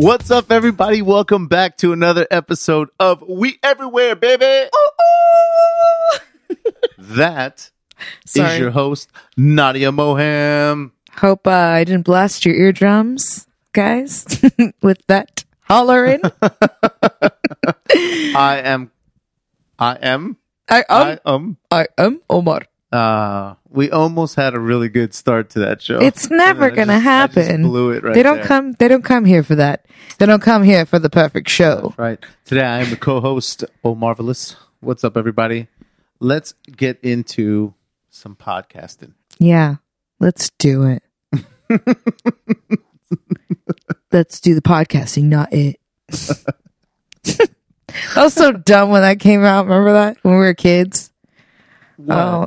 What's up, everybody? Welcome back to another episode of We Everywhere, baby. That is your host, Nadia Moham. Hope I didn't blast your eardrums, guys, with that hollering. I am Omar. We almost had a really good start to that show. It's never gonna happen. I just blew it right there. They don't come here for that. They don't come here for the perfect show. That's right. Today I am the co-host, Oh Marvelous. What's up, everybody? Let's get into some podcasting. Yeah, let's do it. Let's do the podcasting, not it. I was so dumb when that came out. Remember that when we were kids? I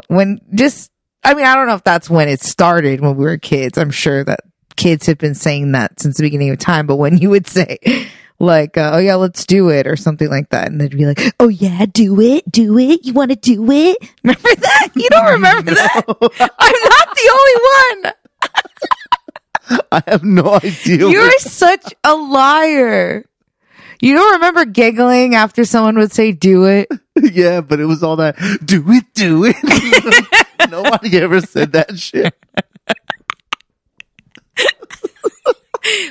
don't know if that's when it started, when we were kids. I'm sure that kids have been saying that since the beginning of time, but when you would say, like, oh yeah, let's do it, or something like that, and they'd be like, oh yeah, do it, you want to do it? Remember that? You don't remember that? I'm not the only one. I have no idea. You're such a liar. You don't remember giggling after someone would say, do it? Yeah, but it was all that, do it. Nobody ever said that shit.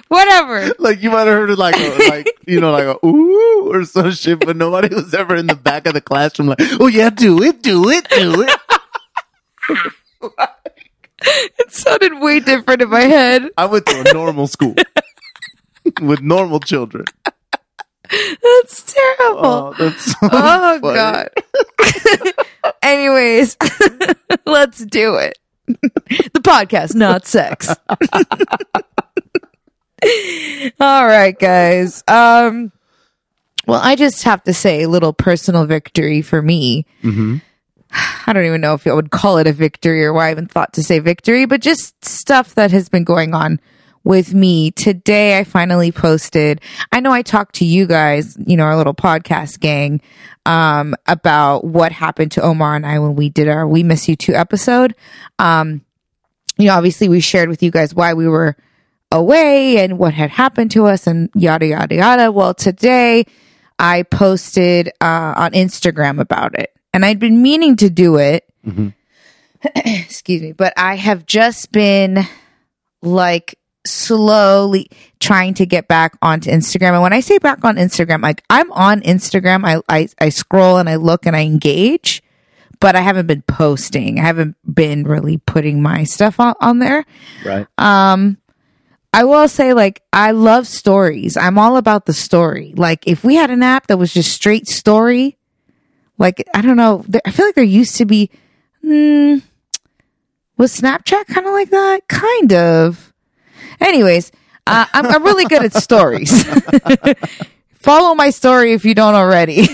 Whatever. Like, you might have heard it like a ooh or some shit, but nobody was ever in the back of the classroom like, oh yeah, do it. It sounded way different in my head. I went to a normal school with normal children. That's terrible. Oh, that's so funny. God. Anyways, let's do it. The podcast, not sex. All right, guys. Well, I just have to say a little personal victory for me. Mm-hmm. I don't even know if I would call it a victory or why I even thought to say victory, but just stuff that has been going on with me. Today, I finally posted. I know I talked to you guys, our little podcast gang, about what happened to Omar and I when we did our We Miss You Too episode. Obviously we shared with you guys why we were away and what had happened to us and yada, yada, yada. Well, today I posted on Instagram about it. And I'd been meaning to do it, excuse me, but I have just been like slowly trying to get back onto Instagram. And when I say back on Instagram, like I'm on Instagram, I scroll and I look and I engage, but I haven't been posting. I haven't been really putting my stuff on there. Right. I will say, like, I love stories. I'm all about the story. Like, if we had an app that was just straight story, like, I don't know. I feel like there used to be, was Snapchat kind of like that? Kind of. Anyways, I'm really good at stories. Follow my story if you don't already.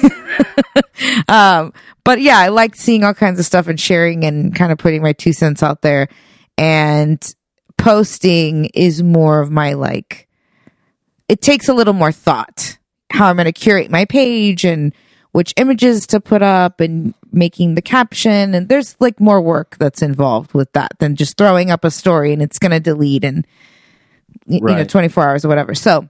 But yeah, I like seeing all kinds of stuff and sharing and kind of putting my 2 cents out there. And posting is more of my, like, it takes a little more thought how I'm going to curate my page and which images to put up and making the caption. And there's like more work that's involved with that than just throwing up a story and it's going to delete in 24 hours or whatever. So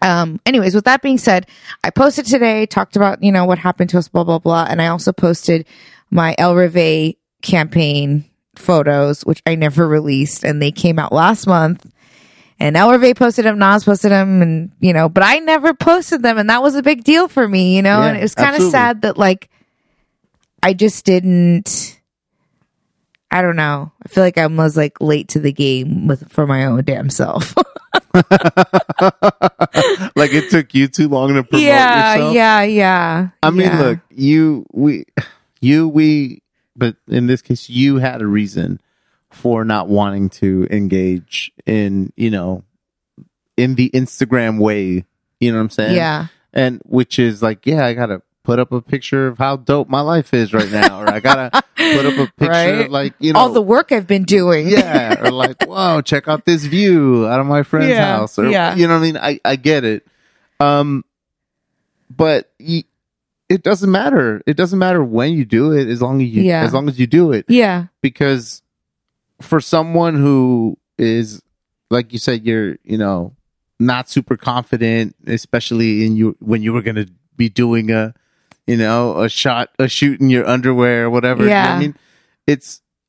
anyways, with that being said, I posted today, talked about, what happened to us, blah, blah, blah. And I also posted my El Reve campaign photos, which I never released. And they came out last month. And El Reve posted them, Nas posted them, and, but I never posted them. And that was a big deal for me, Yeah, and it was kind of sad that, like, I just didn't, I don't know. I feel like I was, like, late to the game for my own damn self. Like, it took you too long to promote yourself? Yeah. Look, but in this case, you had a reason for not wanting to engage in, in the Instagram way, you know what I'm saying? Yeah. And which is like, yeah, I got to put up a picture of how dope my life is right now. Or I got to put up a picture of like, all the work I've been doing. Yeah. Or like, whoa, check out this view out of my friend's house. Or, you know what I mean? I get it. But it doesn't matter. It doesn't matter when you do it as long as you do it. Yeah. Because for someone who is, like you said, you're not super confident, especially in you when you were going to be doing a shoot in your underwear or whatever. Yeah. You know what I mean,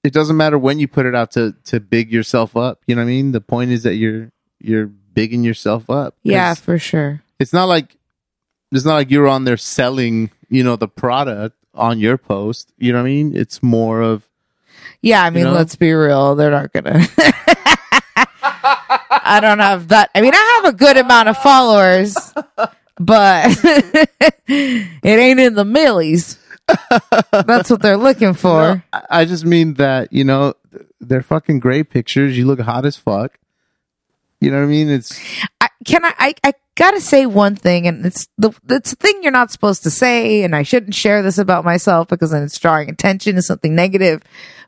it doesn't matter when you put it out to big yourself up. You know what I mean? The point is that you're bigging yourself up. Yeah, for sure. It's not like you're on there selling, the product on your post. You know what I mean? It's more of. Yeah, I mean, let's be real. They're not gonna. I don't have that. I mean, I have a good amount of followers, but it ain't in the millies. That's what they're looking for. No, I just mean that, they're fucking great pictures. You look hot as fuck. You know what I mean? I gotta say one thing, and it's the thing you're not supposed to say, and I shouldn't share this about myself because then it's drawing attention to something negative,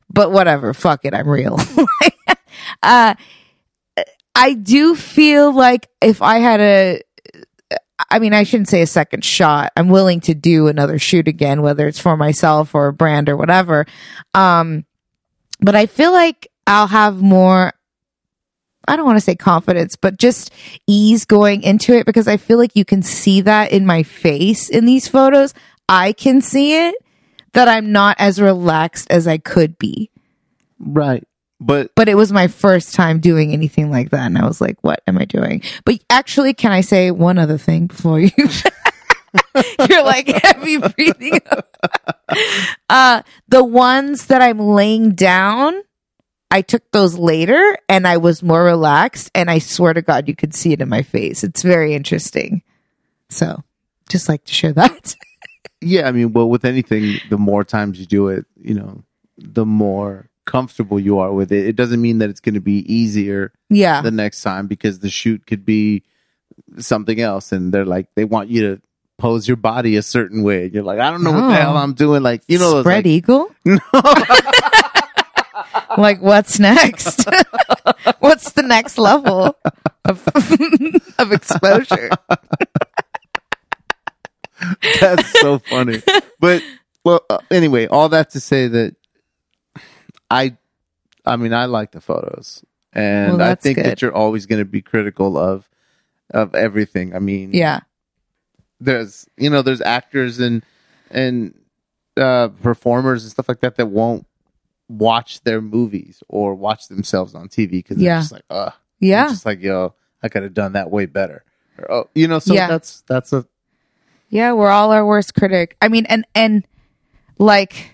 but whatever, fuck it, I'm real. I do feel like if I had I shouldn't say a second shot. I'm willing to do another shoot again, whether it's for myself or a brand or whatever. But I feel like I'll have more, I don't want to say confidence, but just ease going into it, because I feel like you can see that in my face in these photos. I can see it, that I'm not as relaxed as I could be. Right. But it was my first time doing anything like that, and I was like, what am I doing? But actually, can I say one other thing before you you're like heavy breathing up. The ones that I'm laying down, I took those later and I was more relaxed, and I swear to God you could see it in my face. It's very interesting. So just like to share that. Yeah, I mean, well, with anything, the more times you do it, the more comfortable you are with it. It doesn't mean that it's going to be easier the next time, because the shoot could be something else, and they're like, they want you to pose your body a certain way, and you're like, I don't know what the hell I'm doing, like, spread eagle? No. Like, what's next? What's the next level of exposure? That's so funny. But anyway, all that to say that I like the photos, and I think that you're always going to be critical of everything. I mean, yeah, there's actors and performers and stuff like that won't watch their movies or watch themselves on TV because they're just like, yeah, just like, yo, I could have done that way better, or, So that's we're all our worst critic. I mean, and like,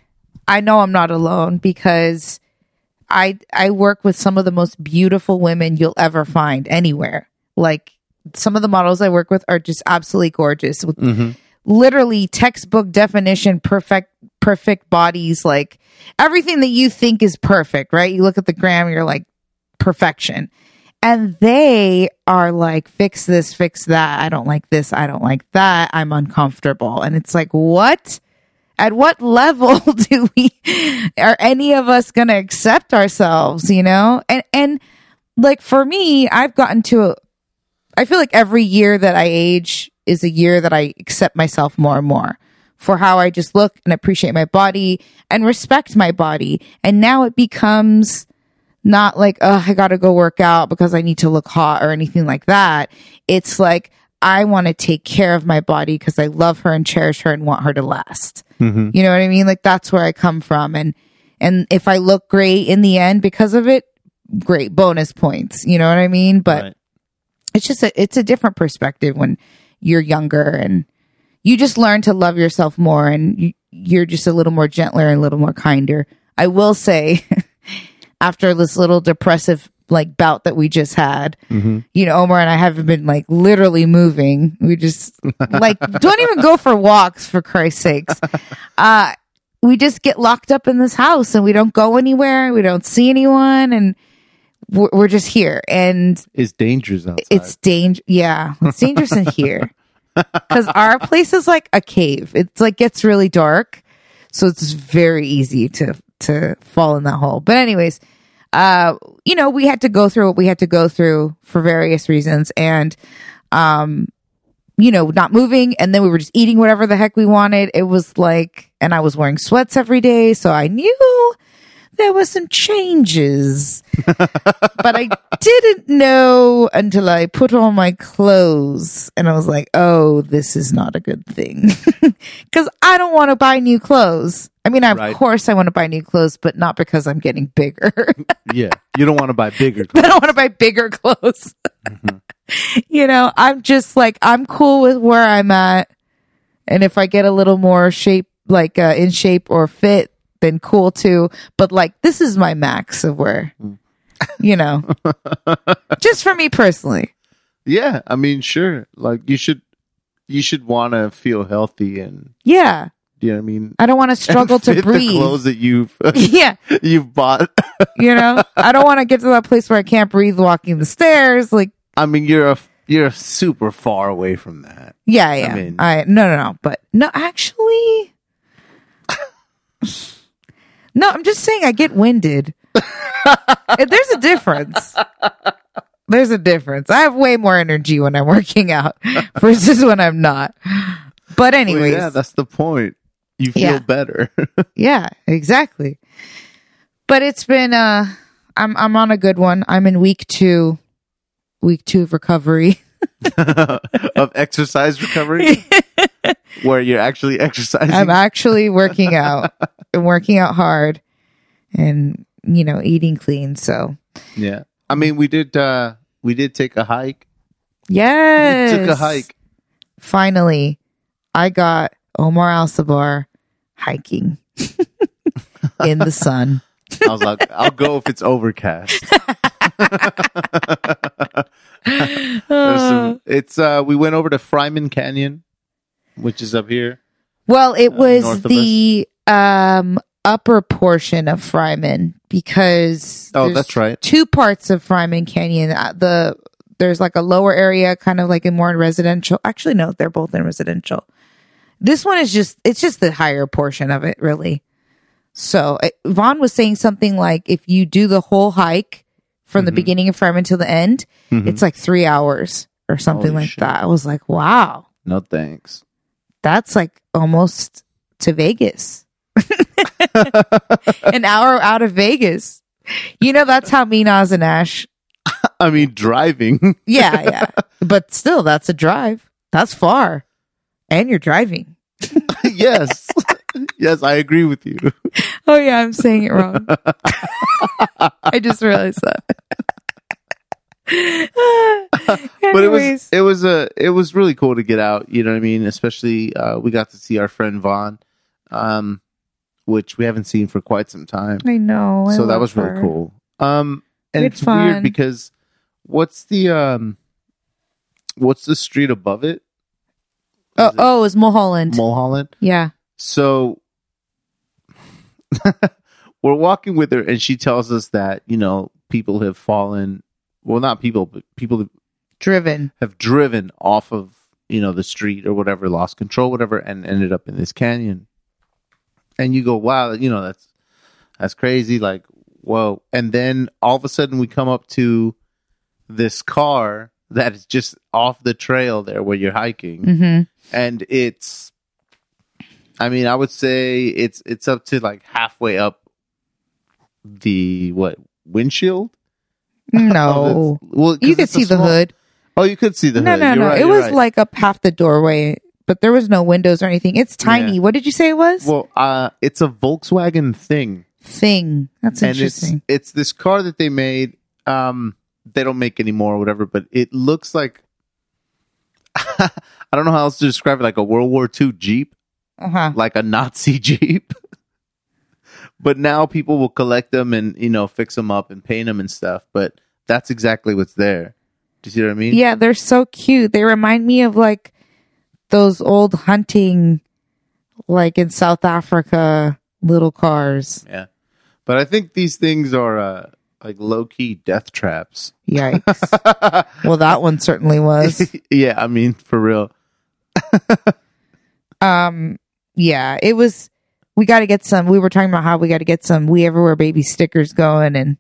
I know I'm not alone, because I work with some of the most beautiful women you'll ever find anywhere. Like, some of the models I work with are just absolutely gorgeous, with literally textbook definition, perfect bodies, like everything that you think is perfect, right? You look at the gram, you're like, perfection. And they are like, fix this, fix that. I don't like this. I don't like that. I'm uncomfortable. And it's like, what? At what level do we, are any of us going to accept ourselves, And like, for me, I've gotten to I feel like every year that I age is a year that I accept myself more and more for how I just look and appreciate my body and respect my body. And now it becomes not like, oh, I got to go work out because I need to look hot or anything like that. It's like, I want to take care of my body because I love her and cherish her and want her to last. Mm-hmm. You know what I mean? Like, that's where I come from. And if I look great in the end because of it, great, bonus points. You know what I mean? But It's just it's a different perspective when you're younger, and you just learn to love yourself more, and you're just a little more gentler and a little more kinder. I will say, after this little depressive like bout that we just had, Omar and I haven't been like literally moving. We just like don't even go for walks, for Christ's sakes. We just get locked up in this house, and we don't go anywhere. We don't see anyone, and we're just here. And it's dangerous outside. Yeah, it's dangerous in here, because our place is like a cave. It's like gets really dark, so it's very easy to fall in that hole. But anyways. We had to go through what we had to go through for various reasons, and, not moving, and then we were just eating whatever the heck we wanted. It was like, and I was wearing sweats every day, so I knew there were some changes, but I didn't know until I put on my clothes and I was like, oh, this is not a good thing because I don't want to buy new clothes. I mean, of course I want to buy new clothes, but not because I'm getting bigger. Yeah. You don't want to buy bigger clothes. I don't want to buy bigger clothes. Mm-hmm. You know, I'm just like, I'm cool with where I'm at. And if I get a little more shape, like in shape or fit, then cool too. But like, this is my max of where, you know, just for me personally. Yeah. I mean, sure. Like you should want to feel healthy and yeah. You know what I mean? I don't want to struggle to breathe. The clothes that you've, you've bought. You know, I don't want to get to that place where I can't breathe walking the stairs. Like, I mean, you're super far away from that. Yeah, yeah. I mean, actually, no, I'm just saying I get winded. There's a difference. There's a difference. I have way more energy when I'm working out versus when I'm not. But anyways, well, yeah, that's the point. You feel better. Yeah, exactly. But it's been I'm on a good one. I'm in week two of recovery. Of exercise recovery? Where you're actually exercising? I'm actually working out. I'm working out hard and, you know, eating clean, so. Yeah. I mean, we did take a hike. Yes. We took a hike. Finally, I got Omar Al-Sabar hiking in the sun. I was like, I'll go if it's overcast. We went over to Fryman Canyon, which is up here. Well, it was the upper portion of Fryman because that's right. Two parts of Fryman Canyon. There's like a lower area, kind of like a more residential. Actually, no, they're both in residential. This one is just the higher portion of it, really. So Vaughn was saying something like, if you do the whole hike from the beginning of Fryman till the end, it's like 3 hours or something. Holy like shit. That. I was like, wow. No thanks. That's like almost to Vegas. An hour out of Vegas. You know, that's how me, Nas, and Ash. I mean, driving. Yeah. But still, that's a drive. That's far. And you're driving. Yes. Yes, I agree with you. Oh, yeah, I'm saying it wrong. I just realized that. But it was really cool to get out, you know what I mean? Especially we got to see our friend Vaughn, which we haven't seen for quite some time. I know. So that was really cool. And it's weird because what's the street above it? It was Mulholland. Mulholland? Yeah. So we're walking with her and she tells us that, you know, people have fallen. Well, not people, but people have driven off of, you know, the street or whatever, lost control, whatever, and ended up in this canyon. And you go, wow, you know, that's crazy. Like, whoa. And then all of a sudden we come up to this car that is just off the trail there where you're hiking. Mm-hmm. And it's, I mean, I would say it's up to like halfway up the windshield? No. Well, you could see the hood. Oh, you could see the hood. No. Right, it was like up half the doorway, but there was no windows or anything. It's tiny. Yeah. What did you say it was? Well, it's a Volkswagen Thing. That's interesting. It's this car that they made. They don't make anymore or whatever, but it looks like I don't know how else to describe it, like a World War II Jeep. Uh-huh. Like a Nazi Jeep. But now people will collect them and, you know, fix them up and paint them and stuff. But that's exactly what's there. Do you see what I mean? Yeah, they're so cute. They remind me of like those old hunting, like in South Africa, little cars. Yeah. But I think these things are like low-key death traps. Yikes. Well, that one certainly was. Yeah, I mean, for real. Yeah, it was, we were talking about how we got to get some We Everywhere Baby stickers going and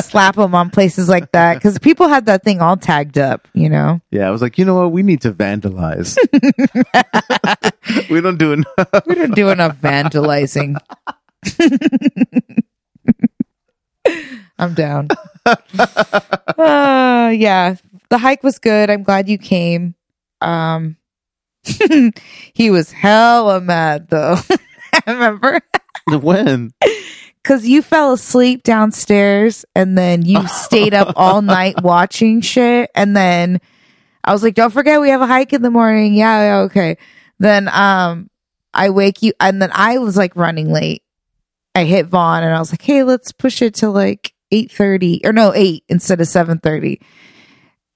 slap them on places like that. Because people had that thing all tagged up, you know? Yeah, I was like, you know what? We need to vandalize. We don't do enough vandalizing. I'm down. Yeah, the hike was good. I'm glad you came. He was hella mad though. I remember when, because you fell asleep downstairs and then you stayed up all night watching shit, and then I was like, don't forget we have a hike in the morning. Yeah, okay. Then I wake you, and then I was like running late. I hit Vaughn and I was like, hey, let's push it to like 8:30 or no, 8 instead of 7:30.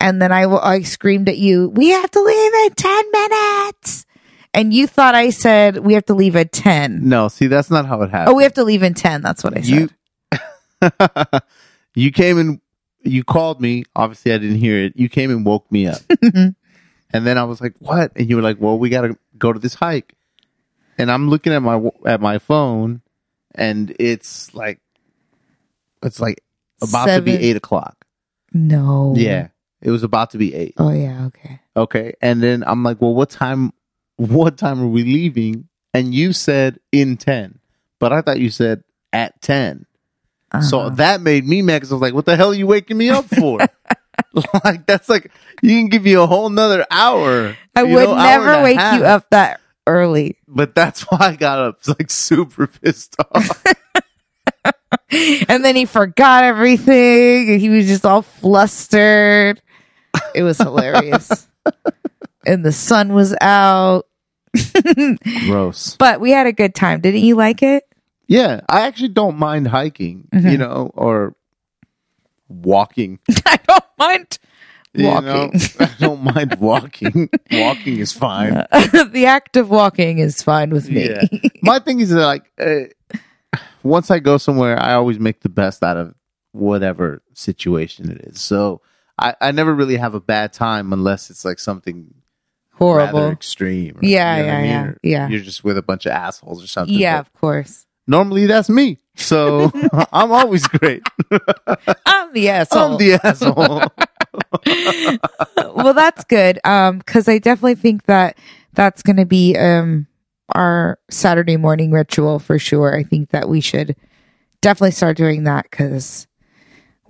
And then I screamed at you, we have to leave in 10 minutes. And you thought I said, we have to leave at 10. No, see, that's not how it happened. Oh, we have to leave in 10. That's what I said. You came and you called me. Obviously, I didn't hear it. You came and woke me up. And then I was like, what? And you were like, well, we got to go to this hike. And I'm looking at my phone, and it's like about 7. To be 8 o'clock. No. Yeah. It was about to be 8. Oh, yeah. Okay. Okay. And then I'm like, well, what time are we leaving? And you said in 10. But I thought you said at 10. Uh-huh. So that made me mad because I was like, what the hell are you waking me up for? Like, that's like, you can give you a whole nother hour. I would never wake you up that early. But that's why I got up like super pissed off. And then he forgot everything. And he was just all flustered. It was hilarious. And the sun was out. Gross. But we had a good time. Didn't you like it? Yeah. I actually don't mind hiking, you know, or walking. I don't mind walking. You know, I don't mind walking. Walking is fine. The act of walking is fine with me. Yeah. My thing is that, like, once I go somewhere, I always make the best out of whatever situation it is. So I never really have a bad time unless it's like something horrible, rather extreme. Or, yeah. Or you're just with a bunch of assholes or something. Yeah, but of course. Normally that's me. So I'm always great. I'm the asshole. Well, that's good. 'Cause I definitely think that that's going to be, our Saturday morning ritual for sure. I think that we should definitely start doing that because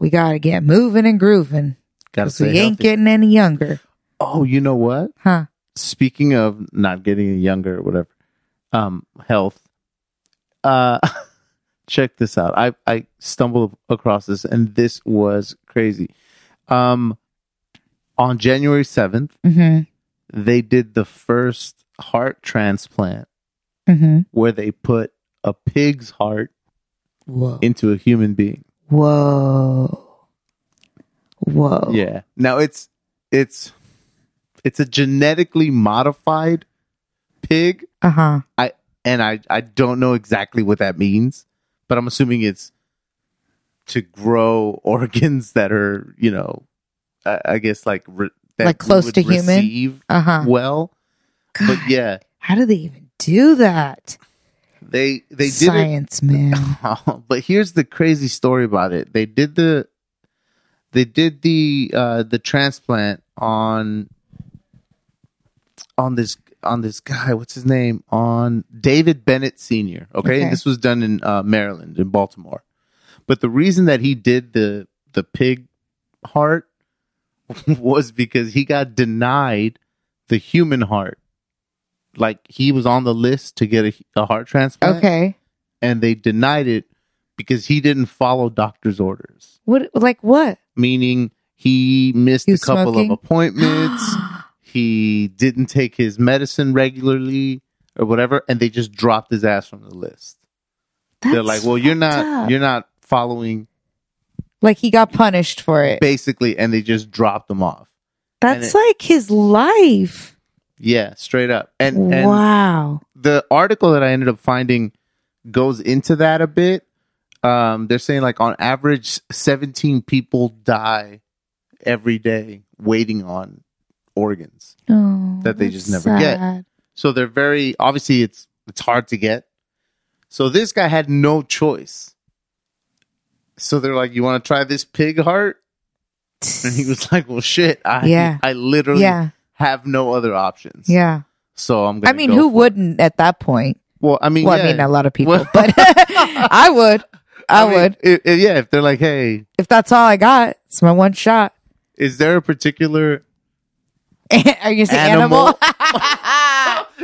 we got to get moving and grooving. Because we ain't getting any younger. Oh, you know what? Huh? Speaking of not getting younger or whatever, health. Check this out. I stumbled across this and this was crazy. On January 7th, they did the first heart transplant. Where they put a pig's heart into a human being. Whoa. Yeah. Now it's a genetically modified pig. I don't know exactly what that means, but I'm assuming it's to grow organs that are, you know, I guess like close to human. Well, God, but yeah. How do they even do that? They did science, man. But here's the crazy story about it. They did the transplant on this guy. What's his name? On David Bennett Sr. Okay? And this was done in Maryland, in Baltimore. But the reason that he did the pig heart was because he got denied the human heart. Like, he was on the list to get a heart transplant. Okay. And they denied it because he didn't follow doctor's orders. What? Like what? Meaning he missed a couple of appointments. He didn't take his medicine regularly or whatever. And they just dropped his ass from the list. They're like, well, you're not following. Like, he got punished for it. Basically. And they just dropped him off. That's like his life. Yeah, straight up. And wow. The article that I ended up finding goes into that a bit. They're saying, like, on average, 17 people die every day waiting on organs that they just never get. So they're very, obviously, it's hard to get. So this guy had no choice. So they're like, you want to try this pig heart? And he was like, well, shit. I literally... Yeah. Have no other options. Yeah. So I'm going to who wouldn't at that point? Well, I mean, a lot of people, but I would. I mean, I would. Yeah, if they're like, hey. If that's all I got, it's my one shot. Is there a particular... Are you saying animal?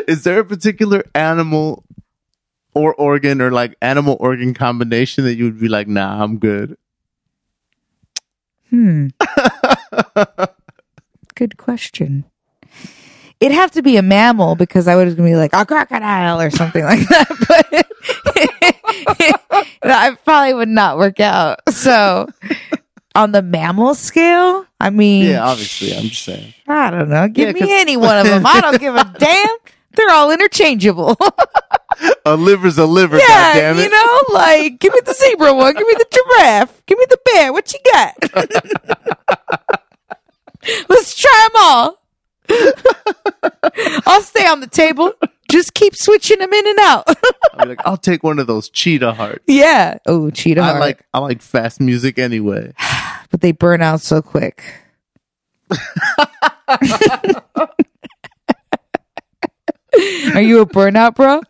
Is there a particular animal or organ or like animal organ combination that you would be like, nah, I'm good? Good question. It'd have to be a mammal because I would have been like a crocodile or something like that. But I probably would not work out. So on the mammal scale, I mean, yeah, obviously, I'm just saying. I don't know. Give me any one of them. I don't give a damn. They're all interchangeable. A liver's a liver, yeah, goddammit. You know, like, give me the zebra one. Give me the giraffe. Give me the bear. What you got? Let's try them all. I'll stay on the table. Just keep switching them in and out. I'll take one of those cheetah hearts. Yeah. Oh, cheetah heart. I like fast music anyway. But they burn out so quick. Are you a burnout, bro?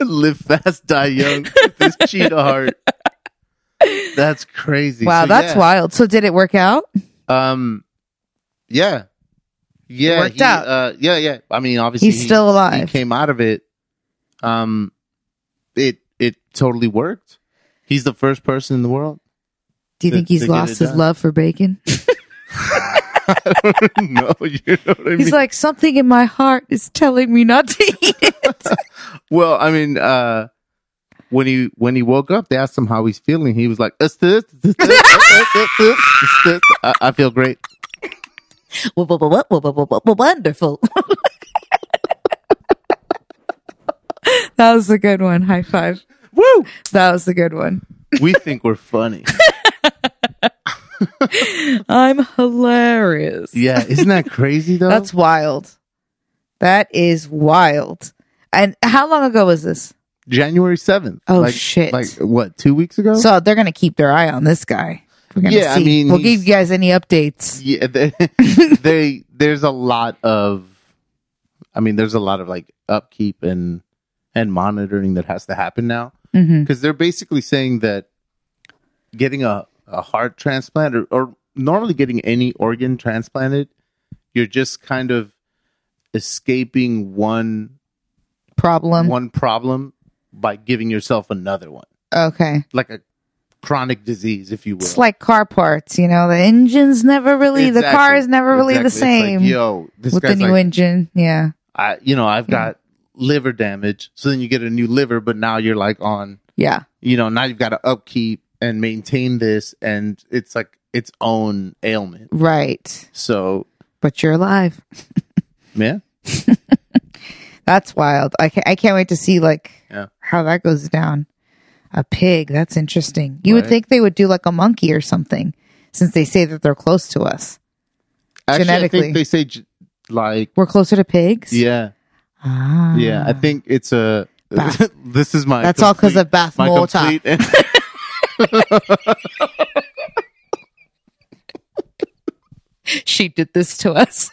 Live fast, die young. With this cheetah heart. That's crazy. Wow, so, that's wild. So did it work out? Yeah. It worked out. Yeah. I mean, obviously he's still alive. He came out of it. It totally worked. He's the first person in the world. Do you think he's lost his love for bacon? I don't know. You know what I mean? He's like, something in my heart is telling me not to eat it. Well, I mean, when he woke up, they asked him how he's feeling. He was like, I feel great. Wonderful. That was a good one. High five. Woo! That was a good one. We think we're funny. I'm hilarious. Yeah, isn't that crazy though? That's wild. That is wild. And how long ago was this? January 7th. Oh, shit. Like what, 2 weeks ago? So they're going to keep their eye on this guy. We're gonna see. I mean, we'll give you guys any updates. Yeah, there's a lot of, I mean, there's a lot of like upkeep and monitoring that has to happen now because they're basically saying that getting a heart transplant or normally getting any organ transplanted, you're just kind of escaping one problem by giving yourself another one. Okay. Like a chronic disease, if you will. It's like car parts, you know, the engine's never really, exactly. The car is never really the same. Like, yo, this with the new engine. Yeah. I've got liver damage. So then you get a new liver, but now you're like on, now you've got to upkeep and maintain this, and it's like its own ailment. Right. So. But you're alive. Yeah. That's wild. I can't wait to see how that goes down. A pig, that's interesting. You would think they would do like a monkey or something, since they say that they're close to us. Actually, genetically. I think they say like we're closer to pigs. Yeah, I think it's a. This is my. That's complete, all because of Bath Molotov. She did this to us.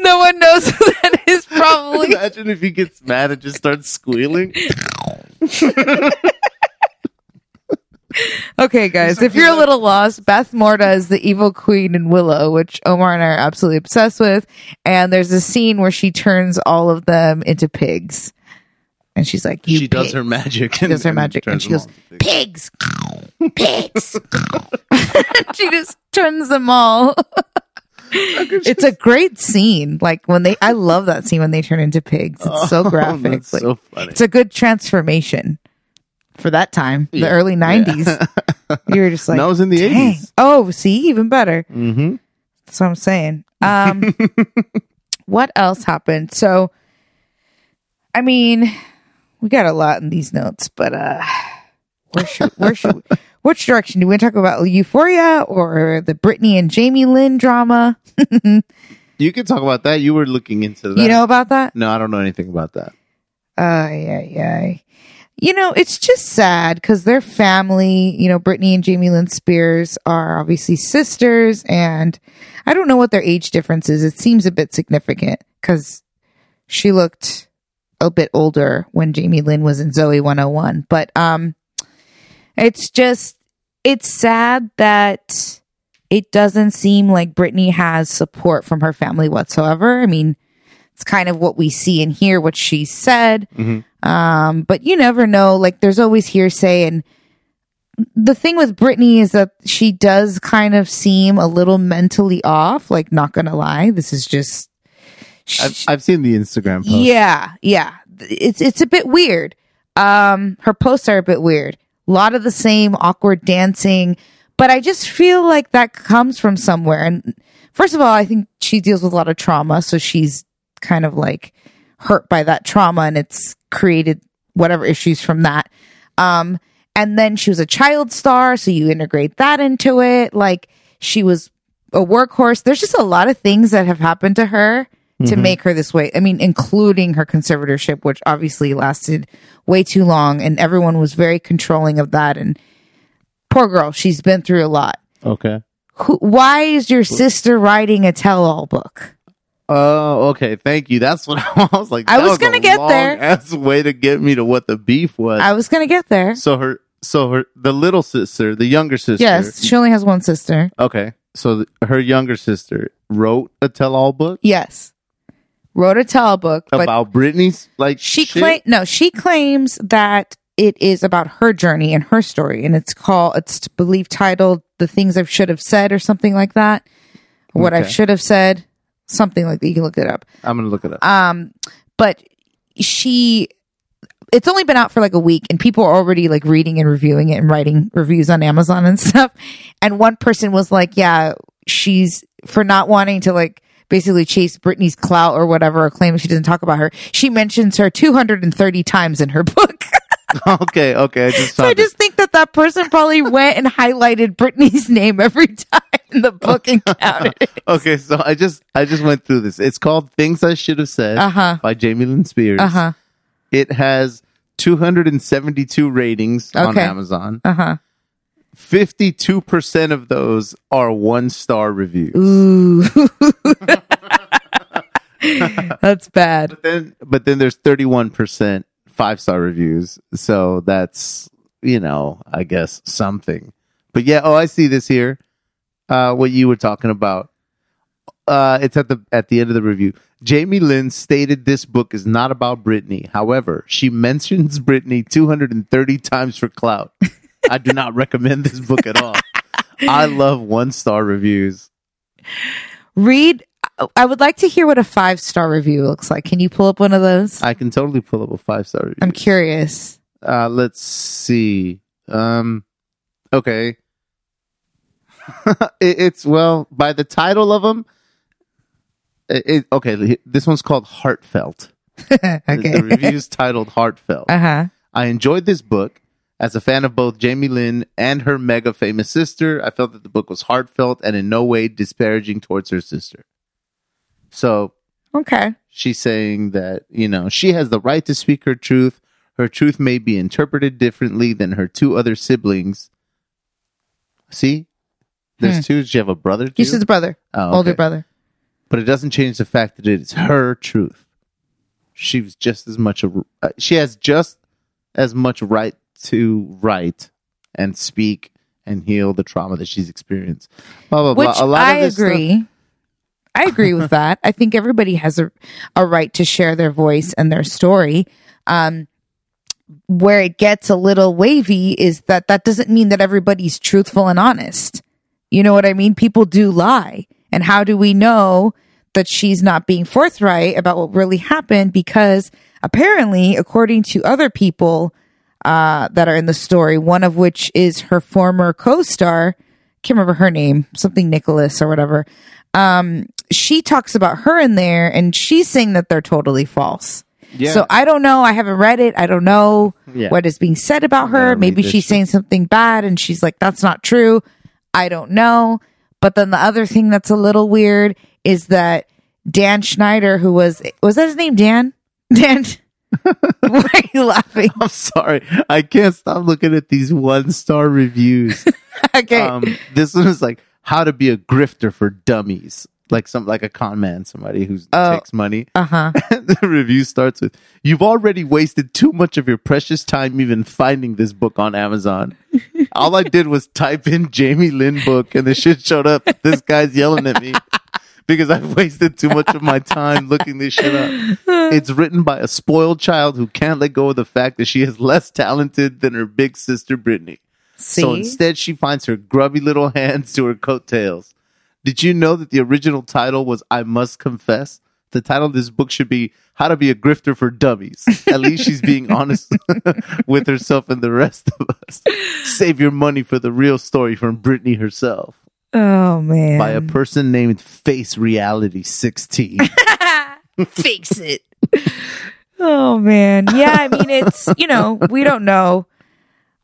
No one knows who that is, probably. Imagine if he gets mad and just starts squealing. Okay, guys, if you're a little lost, Beth Morda is the evil queen in Willow, which Omar and I are absolutely obsessed with. And there's a scene where she turns all of them into pigs. And she's like, you She pigs. Does her magic. She does her magic. And she goes, pigs! Pigs! She just turns them all. It's a great scene. Like I love that scene when they turn into pigs. It's so graphic. That's so funny. It's a good transformation for that time, the early 90s. Yeah. You were just like, no, it was in the 80s. Oh, see, even better. Mm-hmm. That's what I'm saying. What else happened? So, I mean, we got a lot in these notes, but which direction do we want to talk about? Euphoria or the Britney and Jamie Lynn drama? You can talk about that. You were looking into that. You know about that? No, I don't know anything about that. You know, it's just sad because their family, you know, Britney and Jamie Lynn Spears are obviously sisters, and I don't know what their age difference is. It seems a bit significant because she looked a bit older when Jamie Lynn was in Zoe 101. But it's just, it's sad that it doesn't seem like Brittany has support from her family whatsoever. I mean, it's kind of what we see and hear, what she said. Mm-hmm. But you never know. Like, there's always hearsay. And the thing with Brittany is that she does kind of seem a little mentally off. Like, not going to lie. This is just... I've seen the Instagram post. Yeah, yeah. It's a bit weird. Her posts are a bit weird. A lot of the same awkward dancing. But I just feel like that comes from somewhere. And first of all, I think she deals with a lot of trauma. So she's kind of like hurt by that trauma, and it's created whatever issues from that. And then she was a child star. So you integrate that into it. Like, she was a workhorse. There's just a lot of things that have happened to her to mm-hmm. make her this way. I mean, including her conservatorship, which obviously lasted way too long, and everyone was very controlling of that. And poor girl, she's been through a lot. Okay. Why is your sister writing a tell-all book? Oh, okay. Thank you. That's what I was like. I was going to get there. That's a way to get me to what the beef was. I was going to get there. So her, the little sister, the younger sister. Yes, she only has one sister. Okay. So her younger sister wrote a tell-all book? Yes. Wrote a tell book about Britney's like she she claims that it is about her journey and her story, and it's believed titled "The Things I Should Have Said" or something like that. What I should have said, something like that. You can look it up. I'm gonna look it up. But it's only been out for like a week, and people are already like reading and reviewing it and writing reviews on Amazon and stuff. And one person was like, "Yeah, she's for not wanting to like." Basically chase Britney's clout or whatever, or claim she doesn't talk about her. She mentions her 230 times in her book. Okay. I just think that person probably went and highlighted Britney's name every time in the book and counted it. Okay, so I just went through this. It's called "Things I Should Have Said" by Jamie Lynn Spears. It has 272 ratings on Amazon. 52% of those are 1-star reviews. Ooh. That's bad. But then there's 31% 5-star reviews. So that's, I guess something. But yeah, I see this here. What you were talking about. It's at the end of the review. Jamie Lynn stated this book is not about Britney. However, she mentions Britney 230 times for clout. I do not recommend this book at all. I love 1-star reviews. I would like to hear what a 5-star review looks like. Can you pull up one of those? I can totally pull up a 5-star review. I'm curious. Let's see. Okay. It's by the title of them. This one's called Heartfelt. Okay. The review's titled Heartfelt. I enjoyed this book. As a fan of both Jamie Lynn and her mega famous sister, I felt that the book was heartfelt and in no way disparaging towards her sister. So, okay, she's saying that, she has the right to speak her truth. Her truth may be interpreted differently than her two other siblings. See? There's two. Does she have a brother? She's a brother. Oh, okay. Older brother. But it doesn't change the fact that it's her truth. She was just as much she has just as much right to write and speak and heal the trauma that she's experienced. Blah, blah, blah. Which a lot of this agree. I agree with that. I think everybody has a right to share their voice and their story. Where it gets a little wavy is that doesn't mean that everybody's truthful and honest. You know what I mean? People do lie. And how do we know that she's not being forthright about what really happened? Because apparently, according to other people, that are in the story, one of which is her former co-star, can't remember her name, something Nicholas or whatever. She talks about her in there, and she's saying that they're totally false. Yeah. So I don't know. I haven't read it. I don't know what is being said about her. Maybe she's saying something bad, and she's like, that's not true. I don't know. But then the other thing that's a little weird is that Dan Schneider, who was that his name, Dan? Dan... Why are you laughing? I'm sorry. I can't stop looking at these 1-star reviews. Okay. This one is like, how to be a grifter for dummies. Like a con man, somebody who takes money. Uh-huh. The review starts with, "You've already wasted too much of your precious time even finding this book on Amazon." All I did was type in Jamie Lynn book and the shit showed up. This guy's yelling at me because I've wasted too much of my time looking this shit up. It's written by a spoiled child who can't let go of the fact that she is less talented than her big sister Brittany. See? So instead she finds her grubby little hands to her coattails. Did you know that the original title was I Must Confess? The title of this book should be How to Be a Grifter for Dummies. At least she's being honest with herself and the rest of us. Save your money for the real story from Brittany herself. Oh, man. By a person named Face Reality 16. Fix it. Oh, man. Yeah, I mean, it's, you know.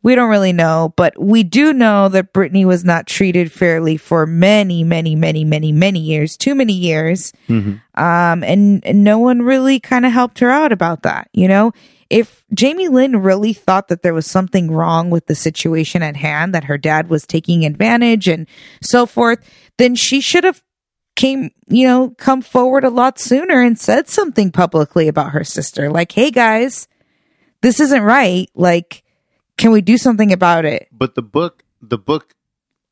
We don't really know, but we do know that Brittany was not treated fairly for many years, too many years. Mm-hmm. And no one really kind of helped her out about that. You know, if Jamie Lynn really thought that there was something wrong with the situation at hand, that her dad was taking advantage and so forth, then she should have come forward a lot sooner and said something publicly about her sister. Like, hey guys, this isn't right. Like, can we do something about it? But the book,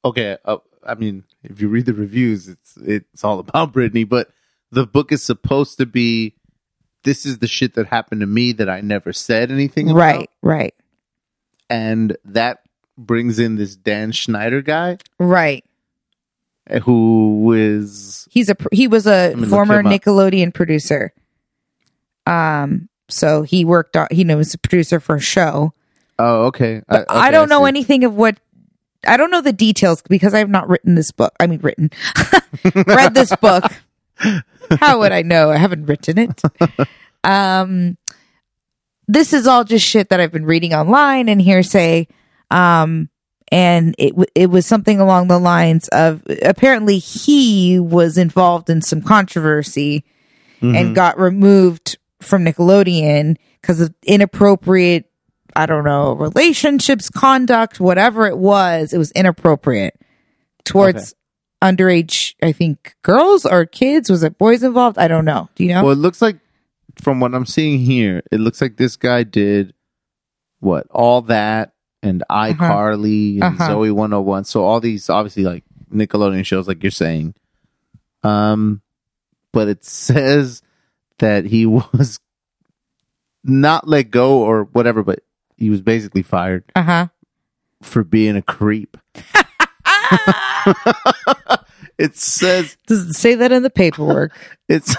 okay, I mean, if you read the reviews, it's all about Brittany, but the book is supposed to be, this is the shit that happened to me that I never said anything about. Right. And that brings in this Dan Schneider guy. Right. Who is... He was a former Nickelodeon producer. So he worked on, was a producer for a show. Oh, okay. I don't know anything of what... I don't know the details because I have not written this book. I mean, read this book. How would I know? I haven't written it. This is all just shit that I've been reading online and hearsay. And it was something along the lines of... Apparently, he was involved in some controversy and got removed from Nickelodeon because of inappropriate... I don't know, relationships, conduct, whatever it was inappropriate towards underage, I think, girls or kids. Was it boys involved? I don't know. Do you know? Well, it looks like, from what I'm seeing here, it looks like this guy did what? All That and iCarly and Zoe 101. So all these, obviously, like Nickelodeon shows, like you're saying. But it says that he was not let go or whatever, but he was basically fired for being a creep. It says... Does it say that in the paperwork? It's...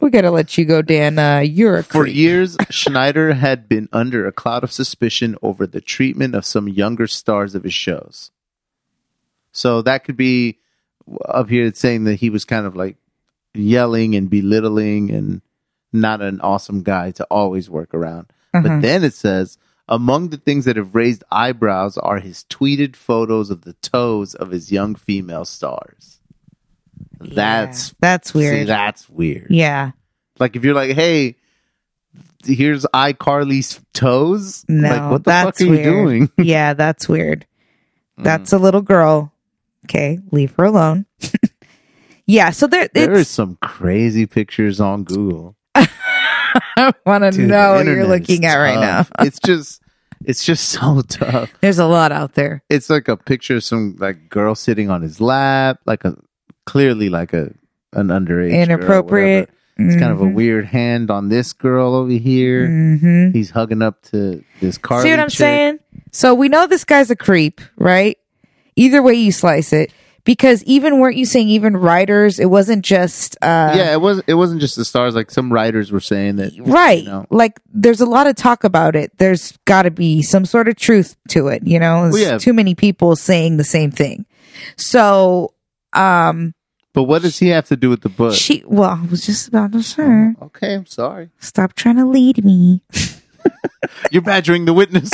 We gotta let you go, Dan. You're a creep. For years, Schneider had been under a cloud of suspicion over the treatment of some younger stars of his shows. So that could be... Up here, it's saying that he was kind of like yelling and belittling and not an awesome guy to always work around. But then it says, among the things that have raised eyebrows are his tweeted photos of the toes of his young female stars. Yeah, that's weird. See, that's weird. Yeah. Like, if you're like, hey, here's iCarly's toes. No, like, what the fuck are you doing? Yeah, that's weird. That's a little girl. Okay, leave her alone. Yeah, so there are some crazy pictures on Google. I want to know what you're looking at right now. it's just so tough. There's a lot out there. It's like a picture of some like girl sitting on his lap, clearly an underage, inappropriate. It's kind of a weird hand on this girl over here. He's hugging up to this car. See what I'm saying? So we know this guy's a creep, right? Either way you slice it. Because even, weren't you saying even writers? It wasn't just... it wasn't just the stars. Like, some writers were saying that... Right. You know, like, there's a lot of talk about it. There's got to be some sort of truth to it, you know? There's too many people saying the same thing. So... But what does he have to do with the book? Well, I was just about to say... Oh, okay, I'm sorry. Stop trying to lead me. You're badgering the witness.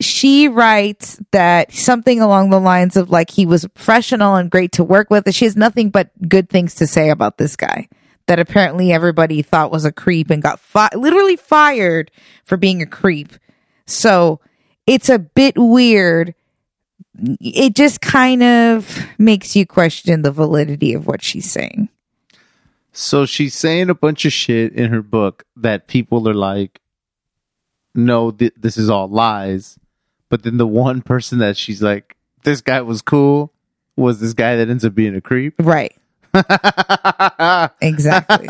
She writes that something along the lines of like he was professional and great to work with. And she has nothing but good things to say about this guy that apparently everybody thought was a creep and got literally fired for being a creep. So it's a bit weird it just kind of makes you question the validity of what she's saying. So she's saying a bunch of shit in her book that people are like, no, this is all lies. But then the one person that she's like, this guy was cool, was this guy that ends up being a creep. Right. Exactly.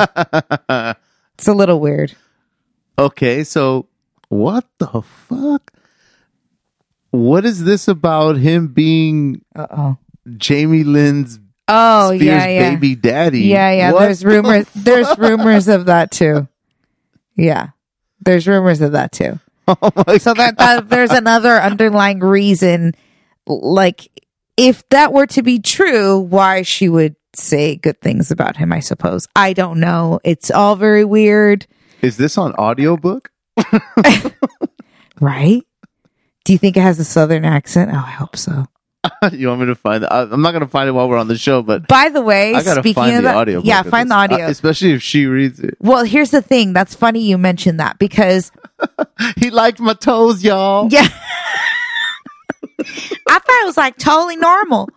It's a little weird. Okay, so what the fuck? What is this about him being Jamie Lynn's Spears' baby daddy? Yeah, yeah. There's rumors of that too. Yeah, there's rumors of that too. Oh my God. That there's another underlying reason. Like, if that were to be true, why she would say good things about him? I suppose. I don't know. It's all very weird. Is this on audiobook? Right? Do you think it has a southern accent? Oh, I hope so. You want me to find it? I'm not going to find it while we're on the show, but... By the way, I gotta find the audiobook. Yeah, find the audio. Especially if she reads it. Well, here's the thing. That's funny you mentioned that because... He liked my toes, y'all. Yeah. I thought it was like totally normal.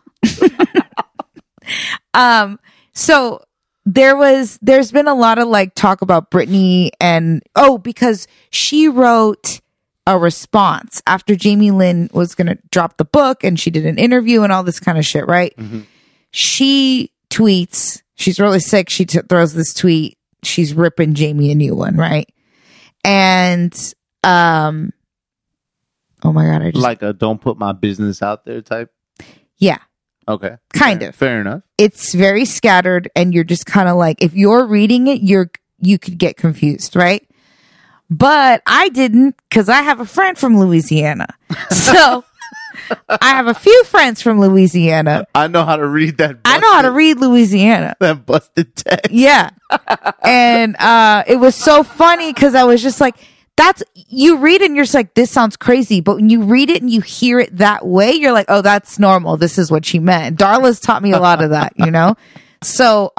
So... There's been a lot of like talk about Britney and, because she wrote a response after Jamie Lynn was going to drop the book and she did an interview and all this kind of shit, right? Mm-hmm. She tweets, she's really sick. She throws this tweet. She's ripping Jamie a new one, right? And, oh my God. Like a don't put my business out there type? Yeah. Okay. Kind of. Fair enough. It's very scattered and you're just kind of like, if you're reading it, you could get confused, right? But I didn't because I have a friend from Louisiana. So I have a few friends from Louisiana. I know how to read that. I know how to read Louisiana. That busted text. Yeah. And it was so funny because I was just like, you read it and you're just like, this sounds crazy. But when you read it and you hear it that way, you're like, oh, that's normal. This is what she meant. Darla's taught me a lot of that, you know? So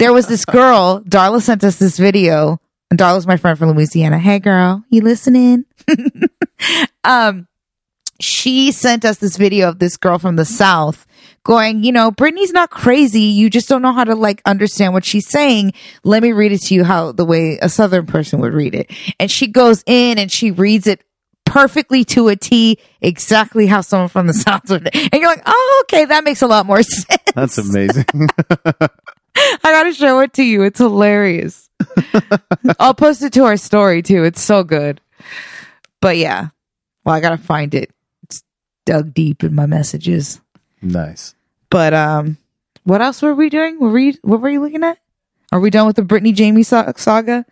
there was this girl, Darla sent us this video. And Darla's my friend from Louisiana. Hey, girl, you listening? She sent us this video of this girl from the South going, you know, Britney's not crazy. You just don't know how to like understand what she's saying. Let me read it to you the way a Southern person would read it. And she goes in and she reads it perfectly to a T, exactly how someone from the South would. And you're like, oh, okay, that makes a lot more sense. That's amazing. I gotta show it to you. It's hilarious. I'll post it to our story too. It's so good. But yeah, well, I gotta find it. Dug deep in my messages. Nice. But what else were we doing? What were you looking at? Are we done with the Britney Jamie saga?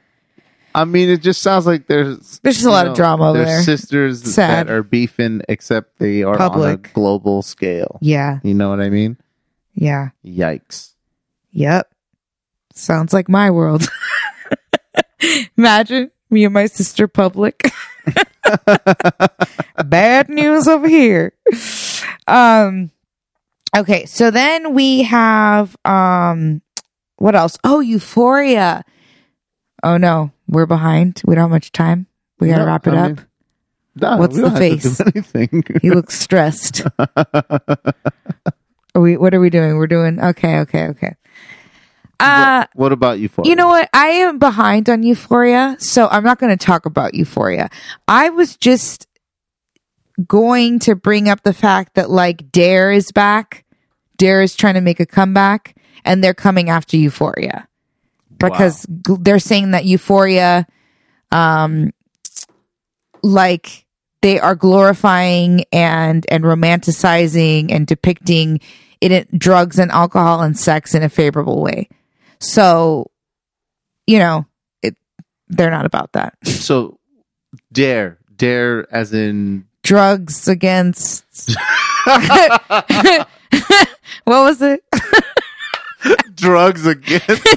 I mean, it just sounds like there's just a lot of drama over there. Sisters that are beefing, except they are on a global scale. Yeah, you know what I mean. Yeah. Yikes. Yep. Sounds like my world. Imagine me and my sister public. Bad news over here. Okay, so then we have what else? Oh, Euphoria. Oh no, we're behind. We don't have much time. We gotta wrap it up. What's the face? He looks stressed. What are we doing? We're doing okay. What about Euphoria? You know what? I am behind on Euphoria, so I'm not going to talk about Euphoria. I was just going to bring up the fact that like Dare is back. Dare is trying to make a comeback, and they're coming after Euphoria because they're saying that Euphoria, like they are glorifying and romanticizing and depicting it drugs and alcohol and sex in a favorable way. So, you know, they're not about that. So, dare as in... drugs against... What was it? Drugs against...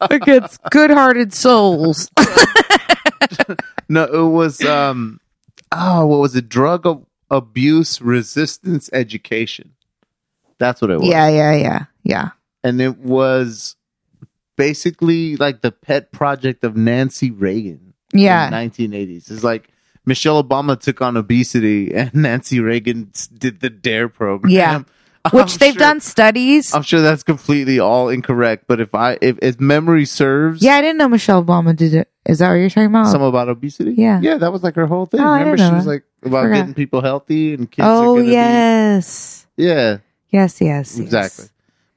against good-hearted souls. No, it was... what was it? Drug abuse resistance education. That's what it was. Yeah. And it was basically like the pet project of Nancy Reagan in the 1980s. It's like Michelle Obama took on obesity and Nancy Reagan did the DARE program. Yeah. Which they've done studies. I'm sure that's completely all incorrect, but if memory serves. Yeah, I didn't know Michelle Obama did it. Is that what you're talking about? Something about obesity? Yeah. Yeah, that was like her whole thing. Oh, remember, she was like about getting people healthy and kids are going to be. Yeah. Yes. Exactly.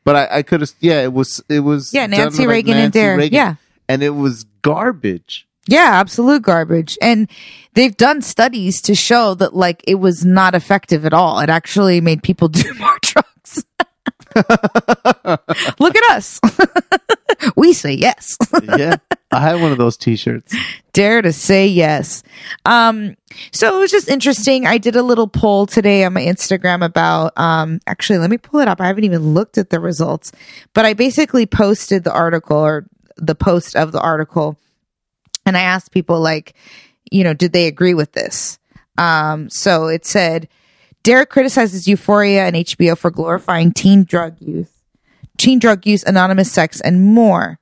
But I could have, it was. Yeah, Nancy Reagan and Dare. Yeah. And it was garbage. Yeah, absolute garbage. And they've done studies to show that, like, it was not effective at all. It actually made people do more drugs. Look at us. We say yes. Yeah. I had one of those t-shirts. Dare to say yes. So it was just interesting. I did a little poll today on my Instagram about, actually, let me pull it up. I haven't even looked at the results, but I basically posted the article or the post of the article. And I asked people, like, you know, did they agree with this? So it said, Dare criticizes Euphoria and HBO for glorifying teen drug use, anonymous sex, and more.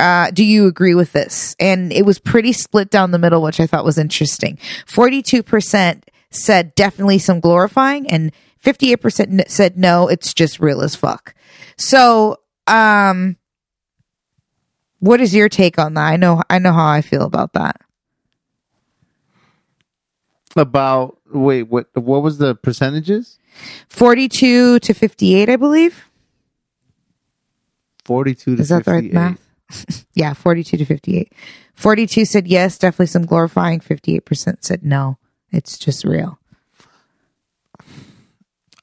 Do you agree with this? And it was pretty split down the middle, which I thought was interesting. 42% said definitely some glorifying, and 58% said no, it's just real as fuck. So, what is your take on that? I know how I feel about that. About, wait, what was the percentages? 42 to 58, I believe. 42 to 58. Is that the right math? Yeah, 42 to 58. 42 said yes, definitely some glorifying. 58% said no, it's just real.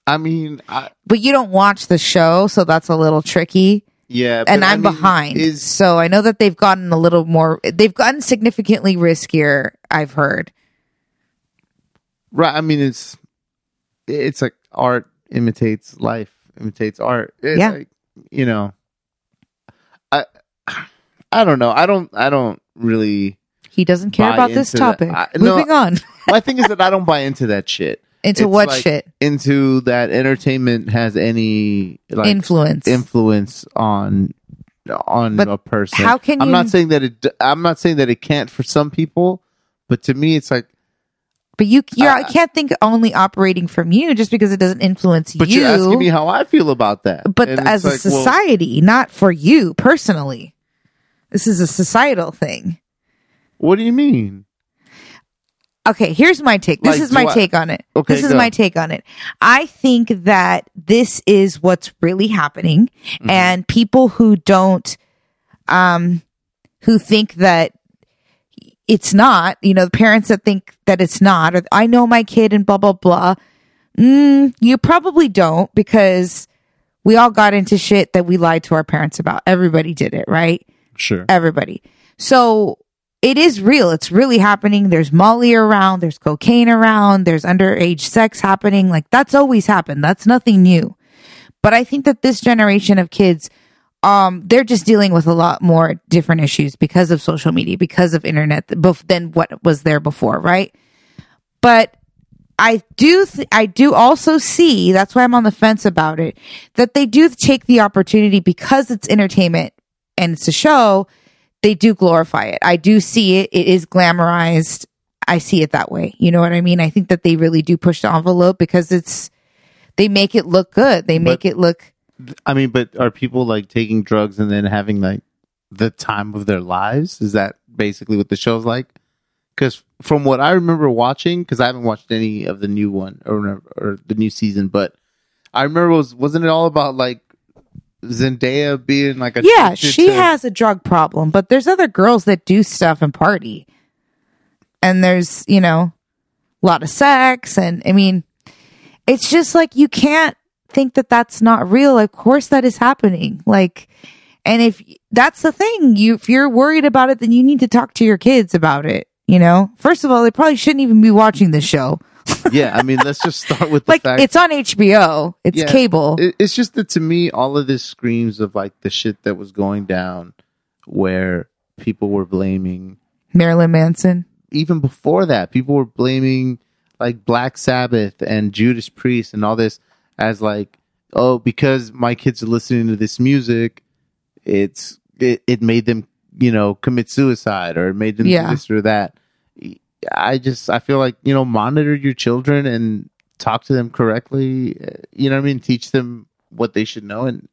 I mean, but you don't watch the show, so that's a little tricky. Yeah, and I'm behind, so I know that they've gotten a little more. They've gotten significantly riskier, I've heard. Right, I mean, it's like art imitates life, imitates art. It's like, you know, I don't know. I don't really. He doesn't care about this topic. Moving on. My thing is that I don't buy into that shit. Into it's what like shit? Into that entertainment has any like, influence on but a person. How can you? I'm not saying that it can't for some people, but to me, it's like. But I can't think only operating from you just because it doesn't influence but you. But you're asking me how I feel about that. But as a society, not for you personally. This is a societal thing. What do you mean? Okay, here's my take. This is my take on it. Okay, this is my take on it. I think that this is what's really happening, mm-hmm. and people who don't, who think that it's not, you know, the parents that think that it's not, or I know my kid and blah, blah, blah. You probably don't, because we all got into shit that we lied to our parents about. Everybody did it, right? Sure. Everybody. So, it is real. It's really happening. There's Molly around. There's cocaine around. There's underage sex happening. Like, that's always happened. That's nothing new. But I think that this generation of kids, they're just dealing with a lot more different issues because of social media, because of internet than what was there before, right? But I do also see, that's why I'm on the fence about it, that they do take the opportunity because it's entertainment and it's a show. They do glorify it. I do see it. It is glamorized. I see it that way. You know what I mean? I think that they really do push the envelope because they make it look good. They make it look. I mean, but are people like taking drugs and then having like the time of their lives? Is that basically what the show's like? Because from what I remember watching, because I haven't watched any of the new one or the new season, but I remember wasn't it all about like Zendaya being like a she has a drug problem, but there's other girls that do stuff and party, and there's, you know, a lot of sex, and I mean, it's just like you can't think that that's not real. Of course, that is happening. Like, and if that's the thing, if you're worried about it, then you need to talk to your kids about it. You know, first of all, they probably shouldn't even be watching this show. Yeah, I mean, let's just start with the fact. It's on HBO. It's cable. It's just that to me, all of this screams of like the shit that was going down where people were blaming Marilyn Manson. Even before that, people were blaming like Black Sabbath and Judas Priest and all this as like, oh, because my kids are listening to this music, it made them, you know, commit suicide, or it made them do this or that. I feel like, you know, monitor your children and talk to them correctly. You know what I mean? Teach them what they should know, and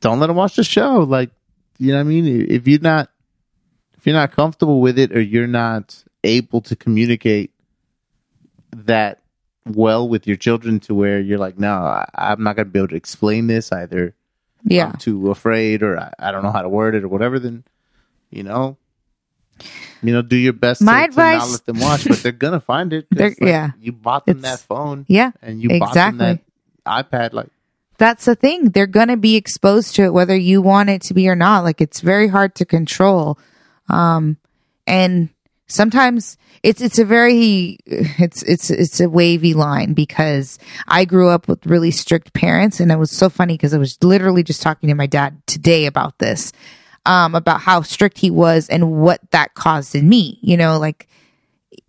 don't let them watch the show. Like, you know what I mean? If you're not comfortable with it, or you're not able to communicate that well with your children to where you're like, no, I'm not going to be able to explain this either. Yeah. I'm too afraid, or I don't know how to word it, or whatever. Then, you know, do your best to not let them watch, but they're going to find it. Like, yeah. You bought them that phone. Yeah. And you bought them that iPad. Like, that's the thing. They're going to be exposed to it, whether you want it to be or not. Like, it's very hard to control. And sometimes it's a wavy line, because I grew up with really strict parents, and it was so funny because I was literally just talking to my dad today about this, about how strict he was and what that caused in me. You know, like,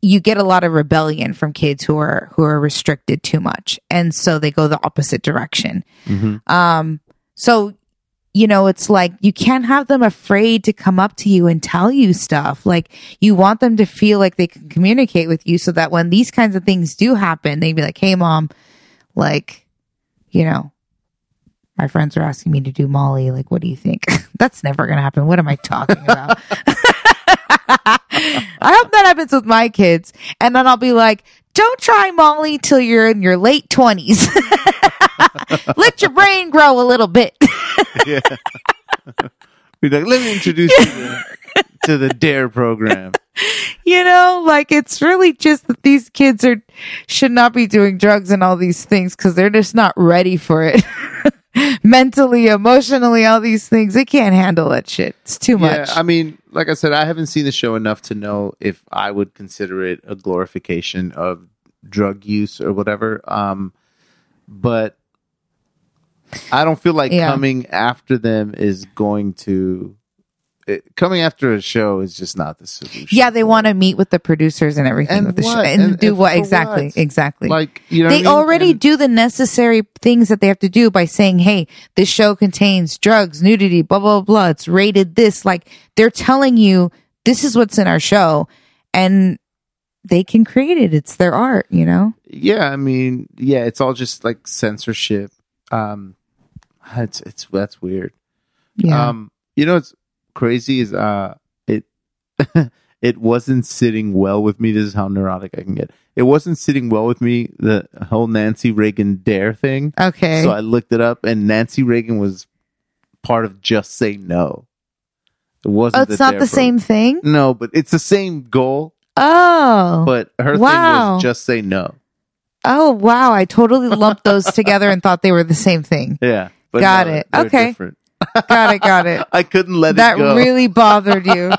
you get a lot of rebellion from kids who are restricted too much, and so they go the opposite direction. Mm-hmm. So, you know, it's like, you can't have them afraid to come up to you and tell you stuff. Like, you want them to feel like they can communicate with you, so that when these kinds of things do happen, they'd be like, hey, Mom, like, you know, my friends are asking me to do Molly. Like, what do you think? That's never going to happen. What am I talking about? I hope that happens with my kids. And then I'll be like, don't try Molly till you're in your late 20s. Let your brain grow a little bit. Yeah. We're like, let me introduce you to the DARE program. You know, like, it's really just that these kids should not be doing drugs and all these things, because they're just not ready for it. Mentally, emotionally, all these things. They can't handle that shit. It's too much. I mean, like I said, I haven't seen the show enough to know if I would consider it a glorification of drug use or whatever. But I don't feel like coming after them is going to... coming after a show is just not the solution. Yeah, they want to meet with the producers and everything and with the show. And do what? Exactly. What? Exactly. Like, you know, they already do the necessary things that they have to do by saying, hey, this show contains drugs, nudity, blah, blah, blah. It's rated this. Like, they're telling you, this is what's in our show. And they can create it. It's their art, you know? Yeah, I mean, yeah, it's all just like censorship. It's that's weird. Yeah. You know, it's crazy is it wasn't sitting well with me. This is how neurotic I can get. It wasn't sitting well with me, the whole Nancy Reagan DARE thing. Okay. So I looked it up, and Nancy Reagan was part of Just Say No. It wasn't. Oh, it's not the same thing? No, but it's the same goal. Oh. But her thing was Just Say No. Oh, wow. I totally lumped those together and thought they were the same thing. Yeah. But got it. Okay. Different. Got it. I couldn't let that it go. That really bothered you.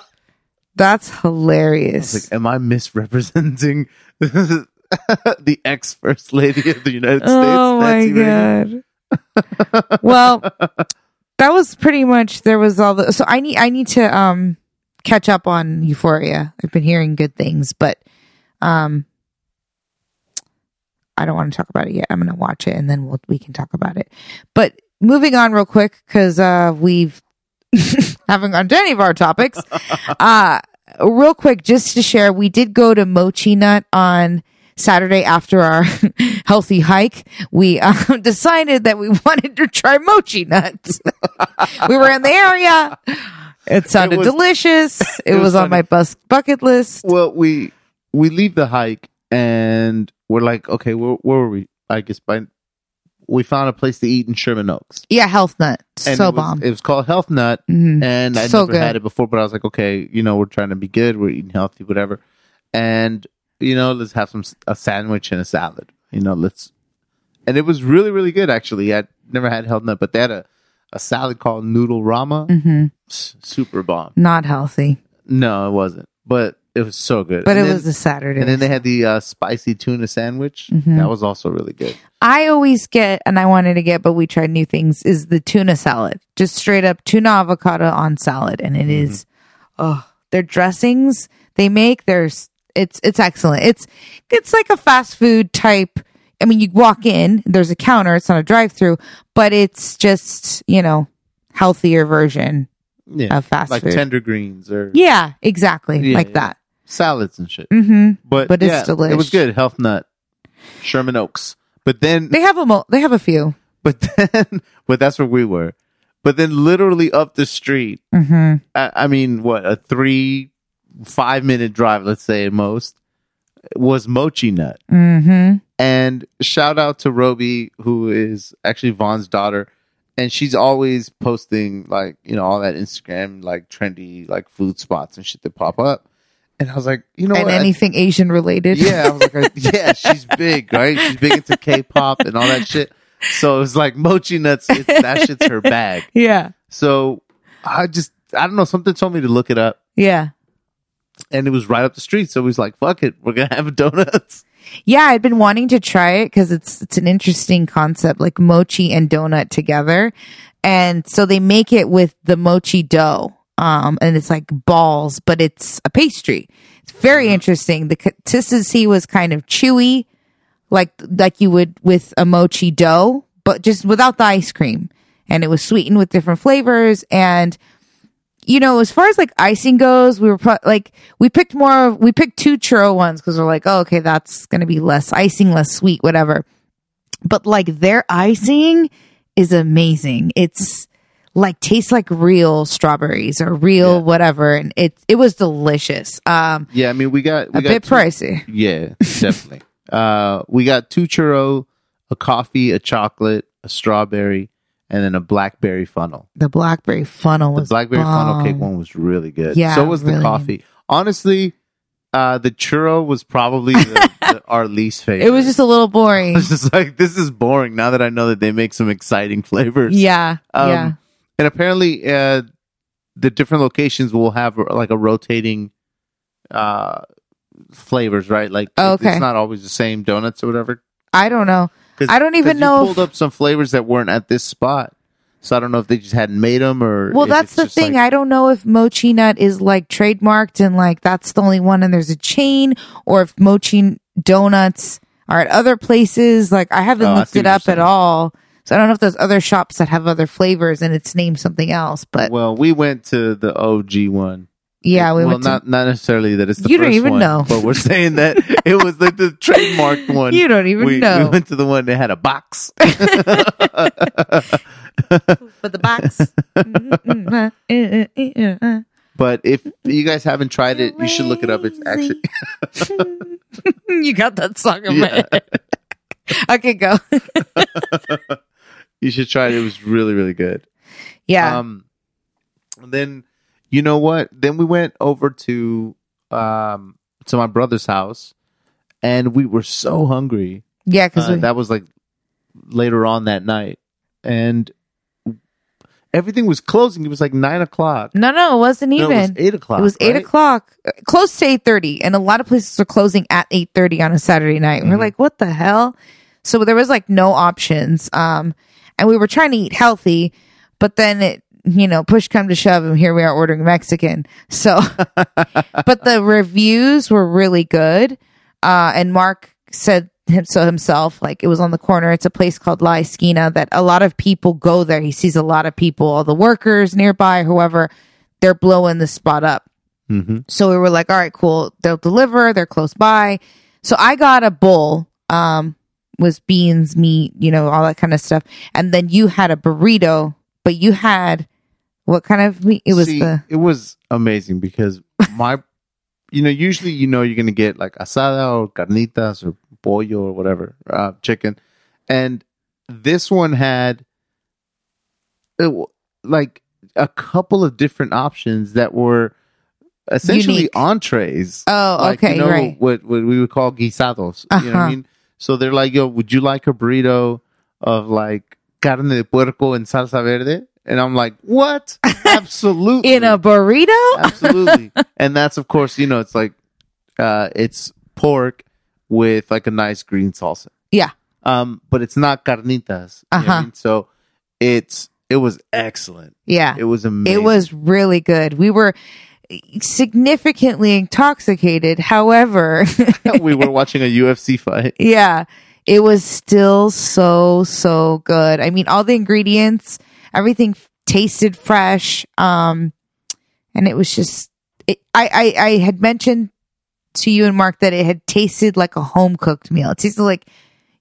That's hilarious. I was like, am I misrepresenting the ex-First Lady of the United States? Oh, Nancy Reagan? God. Well, that was pretty much, there was all the... So I need to catch up on Euphoria. I've been hearing good things, but... I don't want to talk about it yet. I'm going to watch it, and then we can talk about it. But moving on real quick, because we've haven't gone to any of our topics. Real quick, just to share, we did go to Mochi Nut on Saturday after our healthy hike. We decided that we wanted to try Mochi Nuts. We were in the area. It sounded delicious. It was on my bucket list. Well, we leave the hike, and we're like, okay, where were we? I guess we found a place to eat in Sherman Oaks. Yeah, Health Nut. And so bomb. It was called Health Nut, mm-hmm. and I never had it before, but I was like, okay, you know, we're trying to be good. We're eating healthy, whatever. And, you know, let's have a sandwich and a salad. You know, and it was really, really good, actually. I'd never had Health Nut, but they had a salad called Noodle Rama. Mm-hmm. Super bomb. Not healthy. No, it wasn't. But... it was so good. But it was a Saturday. And then they had the spicy tuna sandwich. Mm-hmm. That was also really good. I always get, and I wanted to get, but we tried new things, is the tuna salad. Just straight up tuna avocado on salad. And it is, their dressings they make, it's excellent. It's like a fast food type. I mean, you walk in, there's a counter. It's not a drive-through, but it's just, you know, healthier version of fast food. Like tender greens. Or... yeah, exactly. Yeah, like that. salads and shit. Mm-hmm. But yeah, it's delicious. It was good. Health Nut, Sherman Oaks. But then they have a few. But that's where we were. But then literally up the street, mm-hmm. I mean, what, a 5 minute drive, let's say at most, was Mochi Nut. Mm-hmm. And shout out to Roby, who is actually Vaughn's daughter. And she's always posting, like, you know, all that Instagram, like, trendy, like, food spots and shit that pop up. And I was like, you know what? And anything Asian related. Yeah. I was like, yeah, she's big, right? She's big into K-pop and all that shit. So it was like Mochi Nuts. That shit's her bag. Yeah. So I don't know. Something told me to look it up. Yeah. And it was right up the street. So we was like, fuck it. We're going to have donuts. Yeah, I'd been wanting to try it because it's an interesting concept, like mochi and donut together. And so they make it with the mochi dough. And it's like balls, but it's a pastry. It's very interesting. The consistency was kind of chewy, like you would with a mochi dough, but just without the ice cream. And it was sweetened with different flavors. And you know, as far as like icing goes, we were we picked two churro ones because we're like, oh, okay, that's going to be less icing, less sweet, whatever. But like their icing is amazing. It's like tastes like real strawberries or real whatever, and it was delicious. Yeah, I mean we got a bit pricey. Yeah, definitely. We got two churro, a coffee, a chocolate, a strawberry. And then a blackberry funnel. The blackberry funnel cake one was really good. Yeah, so was the coffee. Honestly, the churro was probably our least favorite. It was just a little boring. I was just like, this is boring now that I know that they make some exciting flavors. Yeah. And apparently the different locations will have like a rotating flavors, right? Like it's not always the same donuts or whatever. I don't know. I don't even know. You pulled up some flavors that weren't at this spot, so I don't know if they just hadn't made them or. Well, that's the thing. Like, I don't know if Mochi Nut is like trademarked and like that's the only one, and there's a chain, or if Mochi Donuts are at other places. Like I haven't looked it up at all, so I don't know if there's other shops that have other flavors and it's named something else. But we went to the OG one. Yeah, not necessarily that it's the first one. You don't even know. But we're saying that it was the trademarked one. You don't even know. We went to the one that had a box. But the box. But if you guys haven't tried it, you should look it up. It's actually... You got that song in my head. Okay, go. You should try it. It was really, really good. Yeah. Then... You know what? Then we went over to my brother's house, and we were so hungry. Yeah, because that was like later on that night, and everything was closing. It was like 9:00. No, it wasn't even. No, it was 8:00. It was 8:00, close to 8:30, and a lot of places were closing at 8:30 on a Saturday night. Mm-hmm. We're like, what the hell? So there was like no options, and we were trying to eat healthy, but then it. You know, push come to shove, and here we are ordering Mexican. So, but the reviews were really good. And Mark said so himself, like it was on the corner. It's a place called La Esquina that a lot of people go there. He sees a lot of people, all the workers nearby, whoever, they're blowing this spot up. Mm-hmm. So we were like, all right, cool. They'll deliver. They're close by. So I got a bowl, was beans, meat, you know, all that kind of stuff. And then you had a burrito, but you had. What kind of meat? It was amazing because my, you know, usually, you know, you're going to get like asada or carnitas or pollo or whatever, chicken. And this one had like a couple of different options that were essentially unique. Entrees. Oh, like, okay. You know, right. what we would call guisados. Uh-huh. You know what I mean? So they're like, yo, would you like a burrito of like carne de puerco and salsa verde? And I'm like, what? Absolutely. In a burrito? Absolutely. And that's, of course, you know, it's like, it's pork with like a nice green salsa. Yeah. But it's not carnitas. Uh-huh. You know what I mean? So it was excellent. Yeah. It was amazing. It was really good. We were significantly intoxicated. However. We were watching a UFC fight. Yeah. It was still so, so good. I mean, all the ingredients... Everything tasted fresh, and it was just. I had mentioned to you and Mark that it had tasted like a home-cooked meal. It tasted like,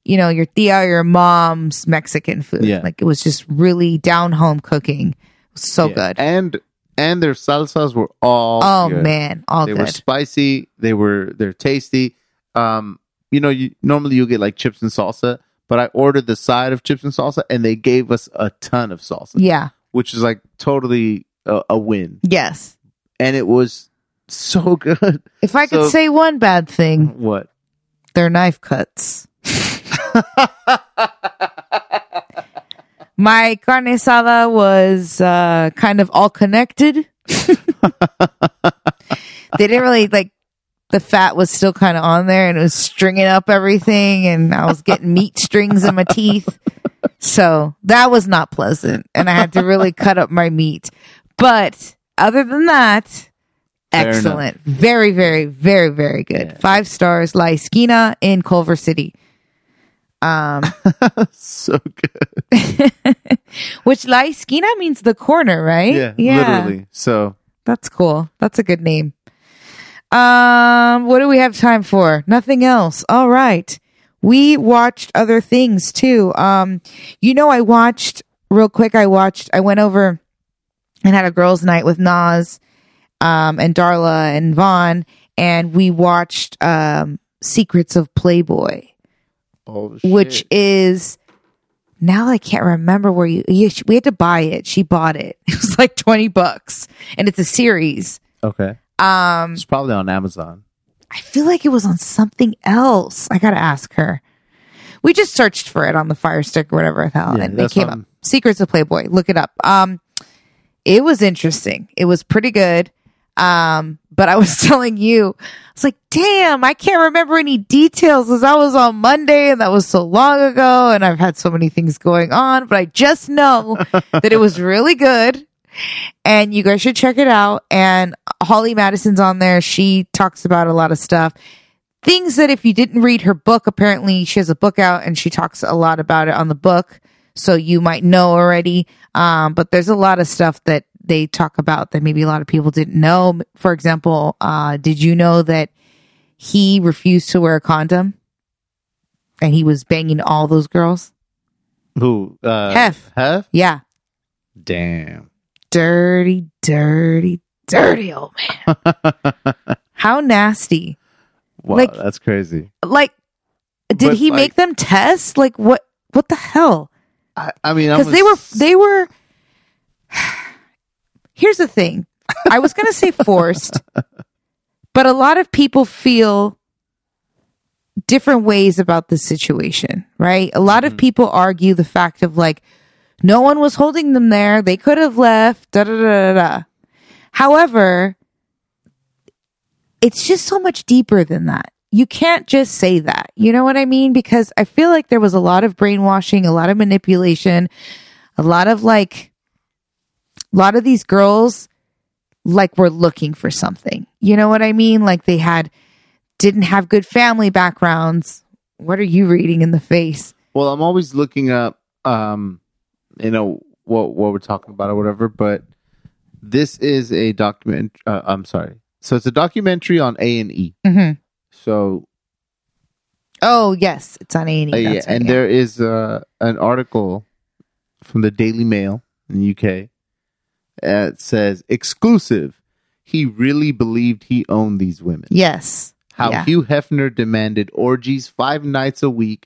you know, your tia or your mom's Mexican food. Yeah. Like, it was just really down-home cooking. So good. And their salsas were all good. Man, all good. They were spicy. They're tasty. You know, normally you get like chips and salsa, but I ordered the side of chips and salsa, and they gave us a ton of salsa. Yeah. Which is like totally a win. Yes. And it was so good. If I could say one bad thing. What? Their knife cuts. My carne asada was kind of all connected. They didn't really, like, the fat was still kind of on there, and it was stringing up everything, and I was getting meat strings in my teeth. So that was not pleasant, and I had to really cut up my meat. But other than that, excellent. Very, very, very, very good. Yeah. 5 stars, La Esquina in Culver City. So good. Which La Esquina means the corner, right? Yeah, literally. So that's cool. That's a good name. What do we have time for? Nothing else. All right. We watched other things too. I went over and had a girls' night with Nas, and Darla and Vaughn, and we watched Secrets of Playboy. Oh, shit. Which is, now I can't remember where we had to buy it. She bought it. It was like $20, and it's a series. Okay. It's probably on Amazon. I feel like it was on something else. I gotta ask her. We just searched for it on the Fire Stick or whatever the hell, and it came up. Secrets of Playboy. Look it up. It was interesting. It was pretty good. But I was telling you, it's like, damn, I can't remember any details because I was on Monday and that was so long ago, and I've had so many things going on, but I just know that it was really good, and you guys should check it out. And Holly Madison's on there. She talks about a lot of stuff. Things that if you didn't read her book, apparently she has a book out and she talks a lot about it on the book. So you might know already. But there's a lot of stuff that they talk about that maybe a lot of people didn't know. For example, did you know that he refused to wear a condom and he was banging all those girls? Who? Hef? Yeah. Damn. Dirty, dirty, dirty old man. How nasty. Wow, like, that's crazy. Like, did he make them test? Like, what the hell? I mean, because they were. Here's the thing. I was going to say forced, but a lot of people feel different ways about this situation, right? A lot of people argue the fact of like, no one was holding them there. They could have left. However, it's just so much deeper than that. You can't just say that. You know what I mean? Because I feel like there was a lot of brainwashing, a lot of manipulation, a lot of these girls, like, were looking for something. You know what I mean? Like, they didn't have good family backgrounds. What are you reading in the face? Well, I'm always looking up, you know, what we're talking about or whatever, but this is a document. I'm sorry. So it's a documentary on A&E. Mm-hmm. So. Oh, yes. It's on A&E. Yeah, right, and there is an article from the Daily Mail in the UK. It says, exclusive. He really believed he owned these women. Yes. Hugh Hefner demanded orgies 5 nights a week,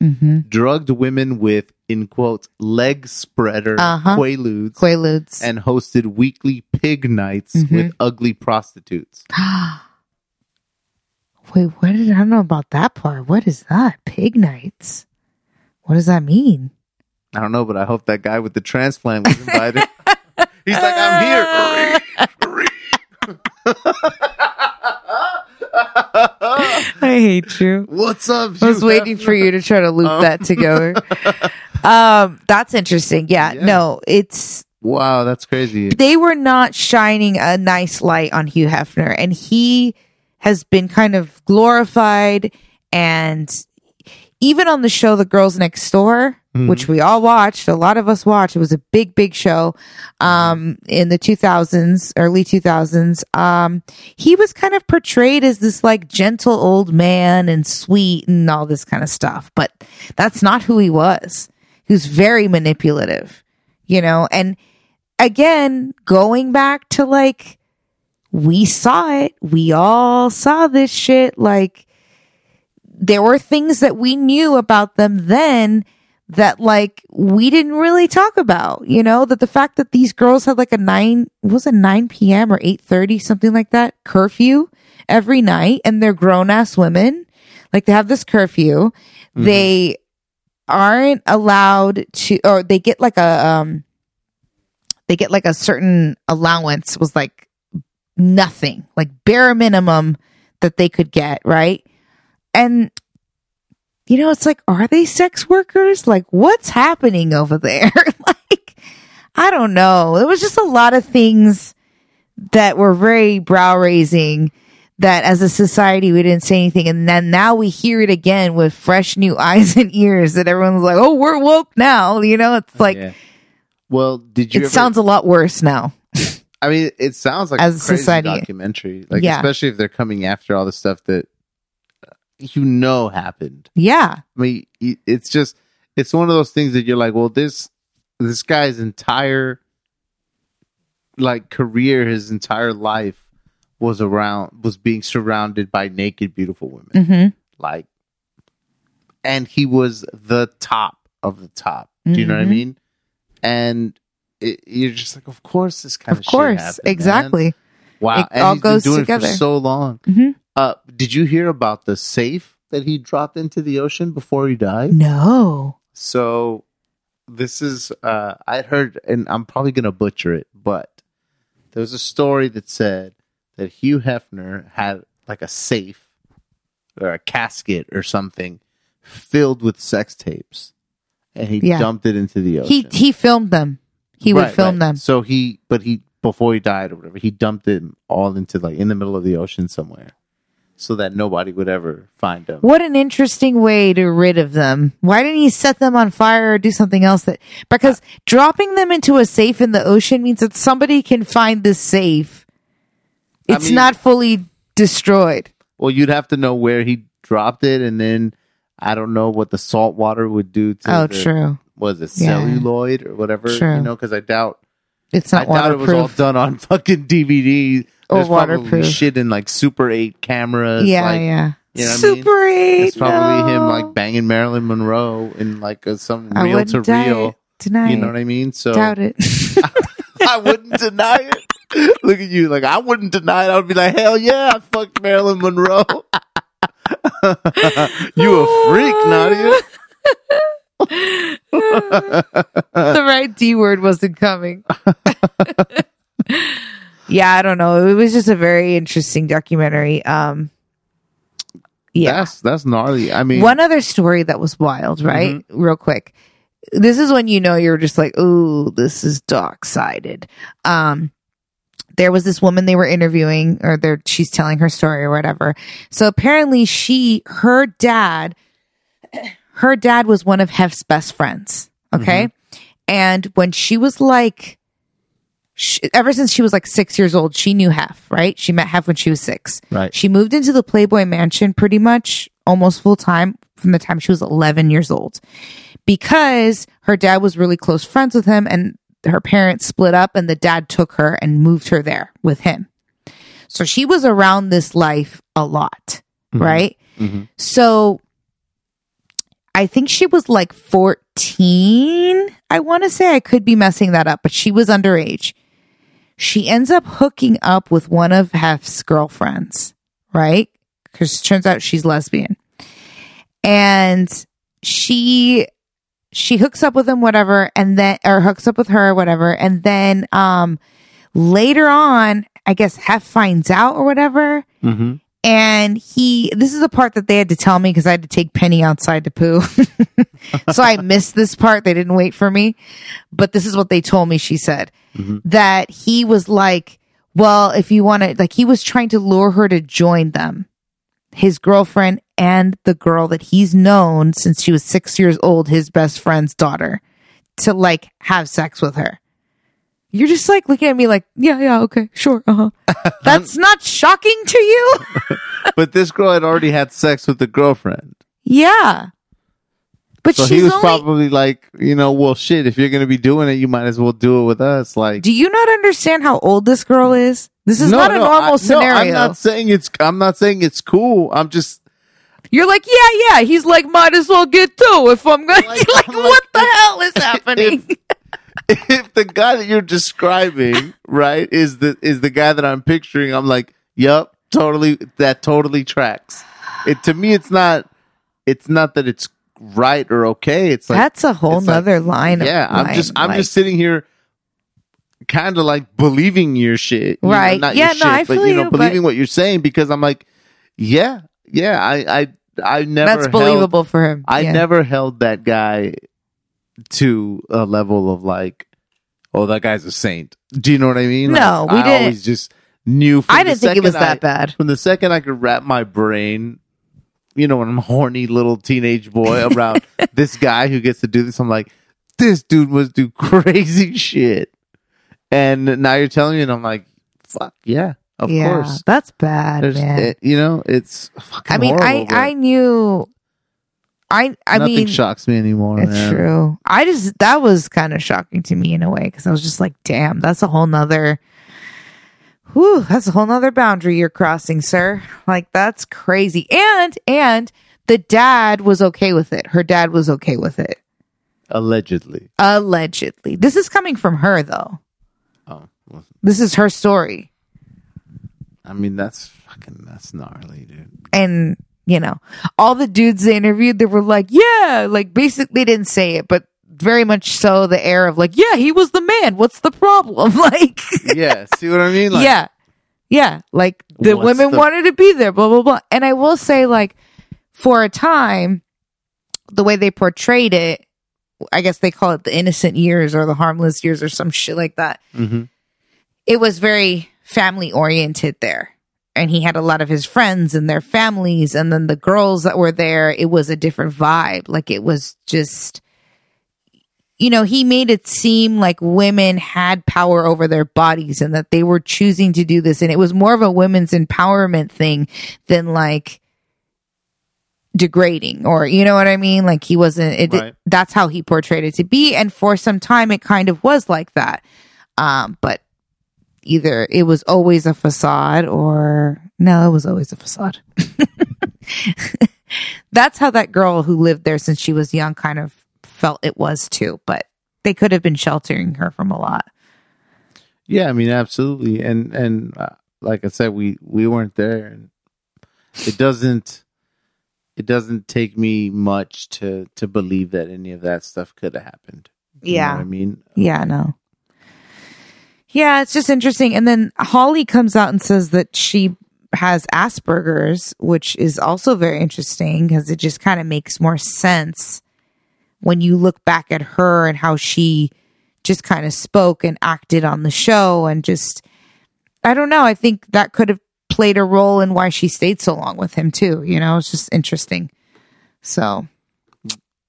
drugged women with, in quotes, leg spreader quaaludes, and hosted weekly pig nights with ugly prostitutes. Wait, I don't know about that part. What is that? Pig nights? What does that mean? I don't know, but I hope that guy with the transplant was invited. He's like, I'm here. I hate you. What's up? I was waiting for you to try to loop that together. That's interesting. Yeah. No, it's... Wow, that's crazy. They were not shining a nice light on Hugh Hefner. And he has been kind of glorified. And even on the show The Girls Next Door, which we all watched, a lot of us watched. It was a big, big show in the 2000s, early 2000s. He was kind of portrayed as this like gentle old man and sweet and all this kind of stuff. But that's not who he was. He was very manipulative, you know. And again, going back to like, we saw it. We all saw this shit. Like, there were things that we knew about them then that like we didn't really talk about, you know, that the fact that these girls had like a 9 p.m. or 8:30, something like that, curfew every night, and they're grown ass women. Like, they have this curfew. Mm-hmm. They aren't allowed to, or they get like a certain allowance, was like nothing, like bare minimum that they could get, right? And you know, it's like, are they sex workers? Like, what's happening over there? Like, I don't know. It was just a lot of things that were very brow raising that as a society we didn't say anything, and then now we hear it again with fresh new eyes and ears that everyone's like, oh, we're woke now, you know. It's like, yeah. Well, did you? It sounds a lot worse now. I mean, it sounds like as a crazy society documentary, like, yeah, especially if they're coming after all the stuff that you know happened. Yeah, I mean, it's just, it's one of those things that you're like, well, this guy's entire like career, his entire life was being surrounded by naked, beautiful women, like, and he was the top of the top. Do you know what I mean? And you're just like, of course this kind of shit happened. Of course, exactly. Man. Wow, it and all he's goes been doing together it for so long. Mm-hmm. Did you hear about the safe that he dropped into the ocean before he died? No. So this is I heard, and I'm probably gonna butcher it, but there was a story that said that Hugh Hefner had like a safe or a casket or something filled with sex tapes, and he dumped it into the ocean. He filmed them. He would film them. So he before he died or whatever, he dumped them all into like in the middle of the ocean somewhere, so that nobody would ever find them. What an interesting way to rid of them. Why didn't he set them on fire or do something else? Because dropping them into a safe in the ocean means that somebody can find this safe. It's not fully destroyed. Well, you'd have to know where he dropped it, and then I don't know what the salt water would do to true. Was it celluloid or whatever? True. You know, because I doubt it's not waterproof. I doubt it was all done on fucking DVD or waterproof shit in like Super 8 cameras. Yeah, like, yeah. You know what Super I mean? 8. It's probably him like banging Marilyn Monroe in like some reel to reel tonight. You know what I mean? So doubt it. I wouldn't deny it. Look at you, like I wouldn't deny it. I would be like, hell yeah, I fucked Marilyn Monroe. You a freak, Nadia. The right D word wasn't coming. Yeah, I don't know. It was just a very interesting documentary. Yeah, that's gnarly. I mean, one other story that was wild, right? Mm-hmm. Real quick, this is when you know you're just like, "Ooh, this is dark-sided." There was this woman they were interviewing, or she's telling her story or whatever. So apparently, her dad. Her dad was one of Hef's best friends, okay? Mm-hmm. And when she was like, ever since she was like 6 years old, she knew Hef, right? She met Hef when she was 6. Right. She moved into the Playboy Mansion pretty much almost full time from the time she was 11 years old, because her dad was really close friends with him, and her parents split up, and the dad took her and moved her there with him. So she was around this life a lot, right? Mm-hmm. So I think she was like 14. I want to say, I could be messing that up, but she was underage. She ends up hooking up with one of Hef's girlfriends, right? Because it turns out she's lesbian. And she hooks up with him, whatever, and then, or hooks up with her, whatever. And then later on, I guess Hef finds out or whatever. Mm-hmm. And this is the part that they had to tell me because I had to take Penny outside to poo. So I missed this part. They didn't wait for me. But this is what they told me, she said. Mm-hmm. That he was like, well, if you want to, like, he was trying to lure her to join them, his girlfriend and the girl that he's known since she was 6 years old, his best friend's daughter, to like have sex with her. You're just like looking at me like, yeah, okay, sure, That's not shocking to you? But this girl had already had sex with the girlfriend. Yeah. But so he was only probably like, you know, well, shit, if you're going to be doing it, you might as well do it with us. Like, do you not understand how old this girl is? This is not a normal scenario. I'm not saying it's cool. I'm just. You're like, yeah. He's like, might as well get two if I'm going to. Like, what the hell is happening? If the guy that you're describing, right, is the guy that I'm picturing, I'm like, yep, totally. That totally tracks. To me, it's not. It's not that it's right or okay. It's like that's a whole nother line. Yeah, I'm just sitting here, kind of like believing your shit, right? Believing what you're saying because I'm like, yeah. I never. That's believable for him. Yeah. I never held that guy to a level of like, oh, that guy's a saint. Do you know what I mean? No, like, I always just knew. I didn't think it was that bad. From the second I could wrap my brain, you know, when I'm a horny little teenage boy around this guy who gets to do this, I'm like, this dude must do crazy shit. And now you're telling me, and I'm like, fuck, yeah, of course. That's bad, man. You know, it's fucking horrible. I knew. Nothing shocks me anymore. It's true. That was kind of shocking to me in a way, because I was just like, damn, that's a whole nother. Whew, that's a whole nother boundary you're crossing, sir. Like, that's crazy. And the dad was okay with it. Her dad was okay with it. Allegedly. This is coming from her, though. Oh. Well, this is her story. I mean, that's gnarly, dude. And, you know, all the dudes they interviewed, they were like, yeah, like, basically didn't say it, but very much so the air of like, yeah, he was the man, what's the problem? Like, yeah, see what I mean? Like, yeah, like the women wanted to be there, blah blah blah. And I will say, like, for a time, the way they portrayed it, I guess they call it the innocent years or the harmless years or some shit like that. Mm-hmm. It was very family oriented there, and he had a lot of his friends and their families, and then the girls that were there, it was a different vibe. Like, it was just, you know, he made it seem like women had power over their bodies and that they were choosing to do this. And it was more of a women's empowerment thing than like degrading, or, you know what I mean? Like, he wasn't, that's how he portrayed it to be. And for some time, it kind of was like that. But either it was always a facade it was always a facade. That's how that girl who lived there since she was young kind of felt it was too, but they could have been sheltering her from a lot. Yeah, I mean, absolutely. And like I said, we weren't there, and it doesn't take me much to believe that any of that stuff could have happened. You know what I mean? Yeah, no. Yeah, it's just interesting. And then Holly comes out and says that she has Asperger's, which is also very interesting because it just kind of makes more sense when you look back at her and how she just kind of spoke and acted on the show. And just, I don't know, I think that could have played a role in why she stayed so long with him too. You know, it's just interesting. So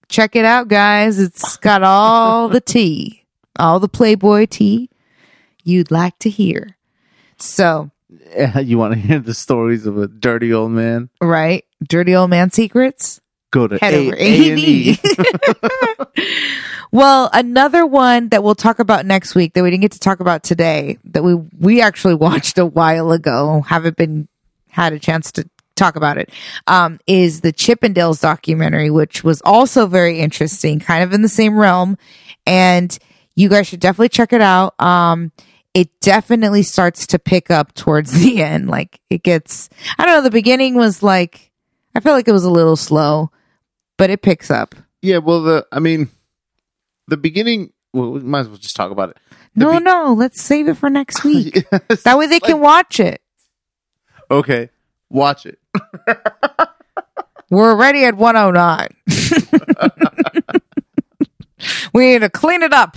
check it out, guys. It's got all the tea, all the Playboy tea you'd like to hear. So you want to hear the stories of a dirty old man, right? Dirty old man secrets. Go to A&E. Well, another one that we'll talk about next week that we didn't get to talk about today, that we actually watched a while ago, haven't had a chance to talk about it, is the Chippendales documentary, which was also very interesting, kind of in the same realm. And you guys should definitely check it out. It definitely starts to pick up towards the end. Like, it gets, I don't know, the beginning was like, I felt like it was a little slow, but it picks up. Yeah, well, the beginning, we might as well just talk about it. No, let's save it for next week. Yes, that way they can watch it. Okay, watch it. We're already at 109. We need to clean it up.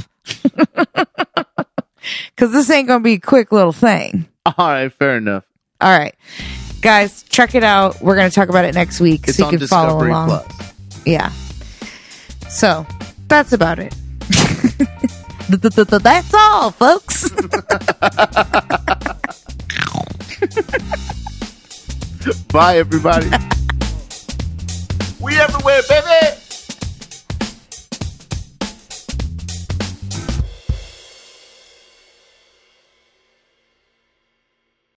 Because this ain't going to be a quick little thing. All right, fair enough. All right. Guys, check it out. We're going to talk about it next week. It's so you can Discovery follow along. Plus. Yeah. So that's about it. That's all, folks. Bye, everybody. We everywhere, baby.